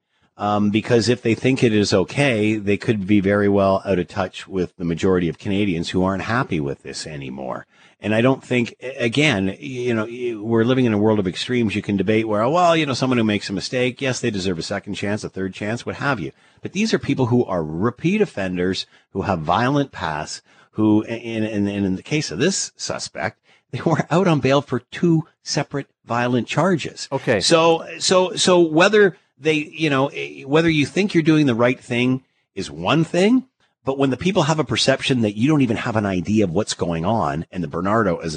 Because if they think it is okay, they could be very well out of touch with the majority of Canadians who aren't happy with this anymore. And I don't think, again, you know, we're living in a world of extremes. You can debate where, well, you know, someone who makes a mistake, yes, they deserve a second chance, a third chance, what have you. But these are people who are repeat offenders, who have violent pasts, who, and in the case of this suspect, they were out on bail for two separate violent charges. Okay. So whether they, you know, whether you think you're doing the right thing is one thing. But when the people have a perception that you don't even have an idea of what's going on, and the Bernardo case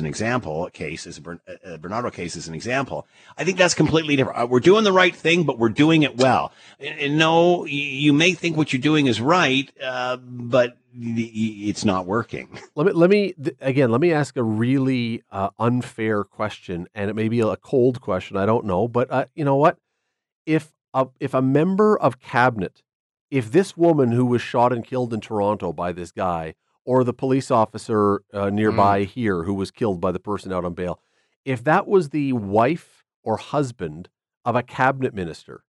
is an example, I think that's completely different. We're doing the right thing, but we're doing it well. And no, you may think what you're doing is right, but it's not working. Let me ask a really unfair question, and it may be a cold question. I don't know, but you know what? If a member of cabinet, if this woman who was shot and killed in Toronto by this guy, or the police officer nearby here who was killed by the person out on bail, if that was the wife or husband of a cabinet minister,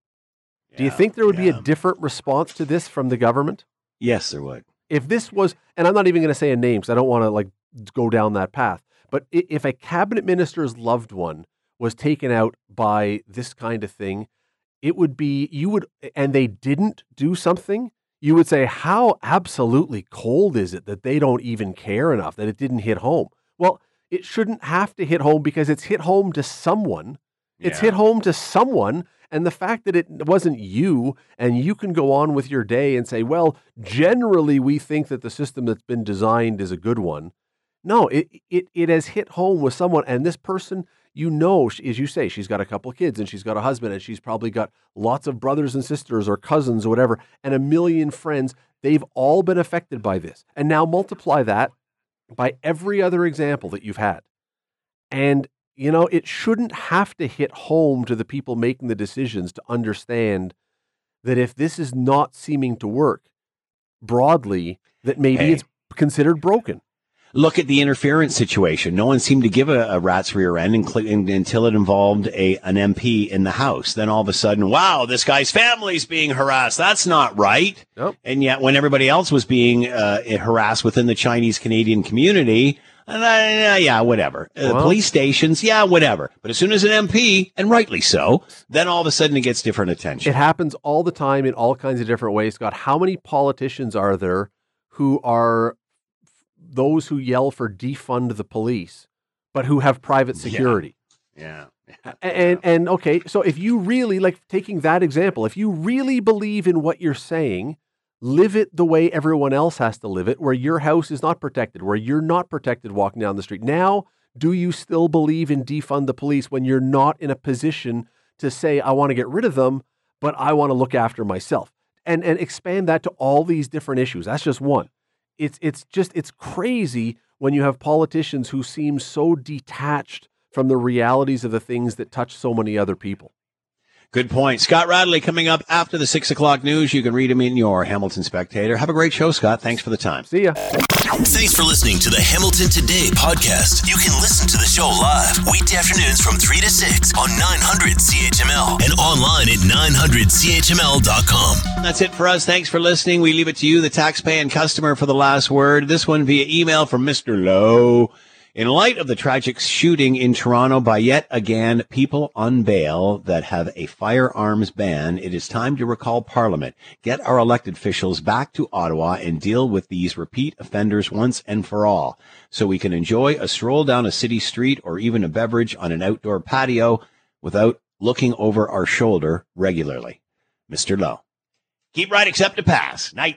do you think there would be a different response to this from the government? Yes, there would. If this was, and I'm not even going to say a name because I don't want to like go down that path, but if a cabinet minister's loved one was taken out by this kind of thing, it would be, and they didn't do something, you would say, how absolutely cold is it that they don't even care enough, that it didn't hit home? Well, it shouldn't have to hit home because it's hit home to someone. Yeah. It's hit home to someone. And the fact that it wasn't you, and you can go on with your day and say, well, generally we think that the system that's been designed is a good one. No, it has hit home with someone. And this person, you know, as you say, she's got a couple of kids and she's got a husband and she's probably got lots of brothers and sisters or cousins or whatever, and a million friends. They've all been affected by this. And now multiply that by every other example that you've had. And, you know, it shouldn't have to hit home to the people making the decisions to understand that if this is not seeming to work broadly, that maybe it's considered broken. Look at the interference situation. No one seemed to give a rat's rear end until it involved an MP in the House. Then all of a sudden, wow, this guy's family's being harassed. That's not right. Nope. And yet when everybody else was being harassed within the Chinese-Canadian community, whatever. Well, police stations, whatever. But as soon as an MP, and rightly so, then all of a sudden it gets different attention. It happens all the time in all kinds of different ways. Scott, how many politicians are there who are those who yell for defund the police, but who have private security? Yeah. And okay, so if you really, like taking that example, if you really believe in what you're saying, live it the way everyone else has to live it, where your house is not protected, where you're not protected walking down the street. Now, do you still believe in defund the police when you're not in a position to say, I want to get rid of them, but I want to look after myself? And expand that to all these different issues. That's just one. It's crazy when you have politicians who seem so detached from the realities of the things that touch so many other people. Good point. Scott Radley coming up after the 6 o'clock news. You can read him in your Hamilton Spectator. Have a great show, Scott. Thanks for the time. See ya. Thanks for listening to the Hamilton Today podcast. You can listen to the show live weekday afternoons from 3 to 6 on 900 CHML and online at 900CHML.com. That's it for us. Thanks for listening. We leave it to you, the taxpayer and customer, for the last word. This one via email from Mr. Lowe. In light of the tragic shooting in Toronto by yet again people on bail that have a firearms ban, it is time to recall Parliament, get our elected officials back to Ottawa and deal with these repeat offenders once and for all, so we can enjoy a stroll down a city street or even a beverage on an outdoor patio without looking over our shoulder regularly. Mr. Lowe. Keep right, accept a pass. Night.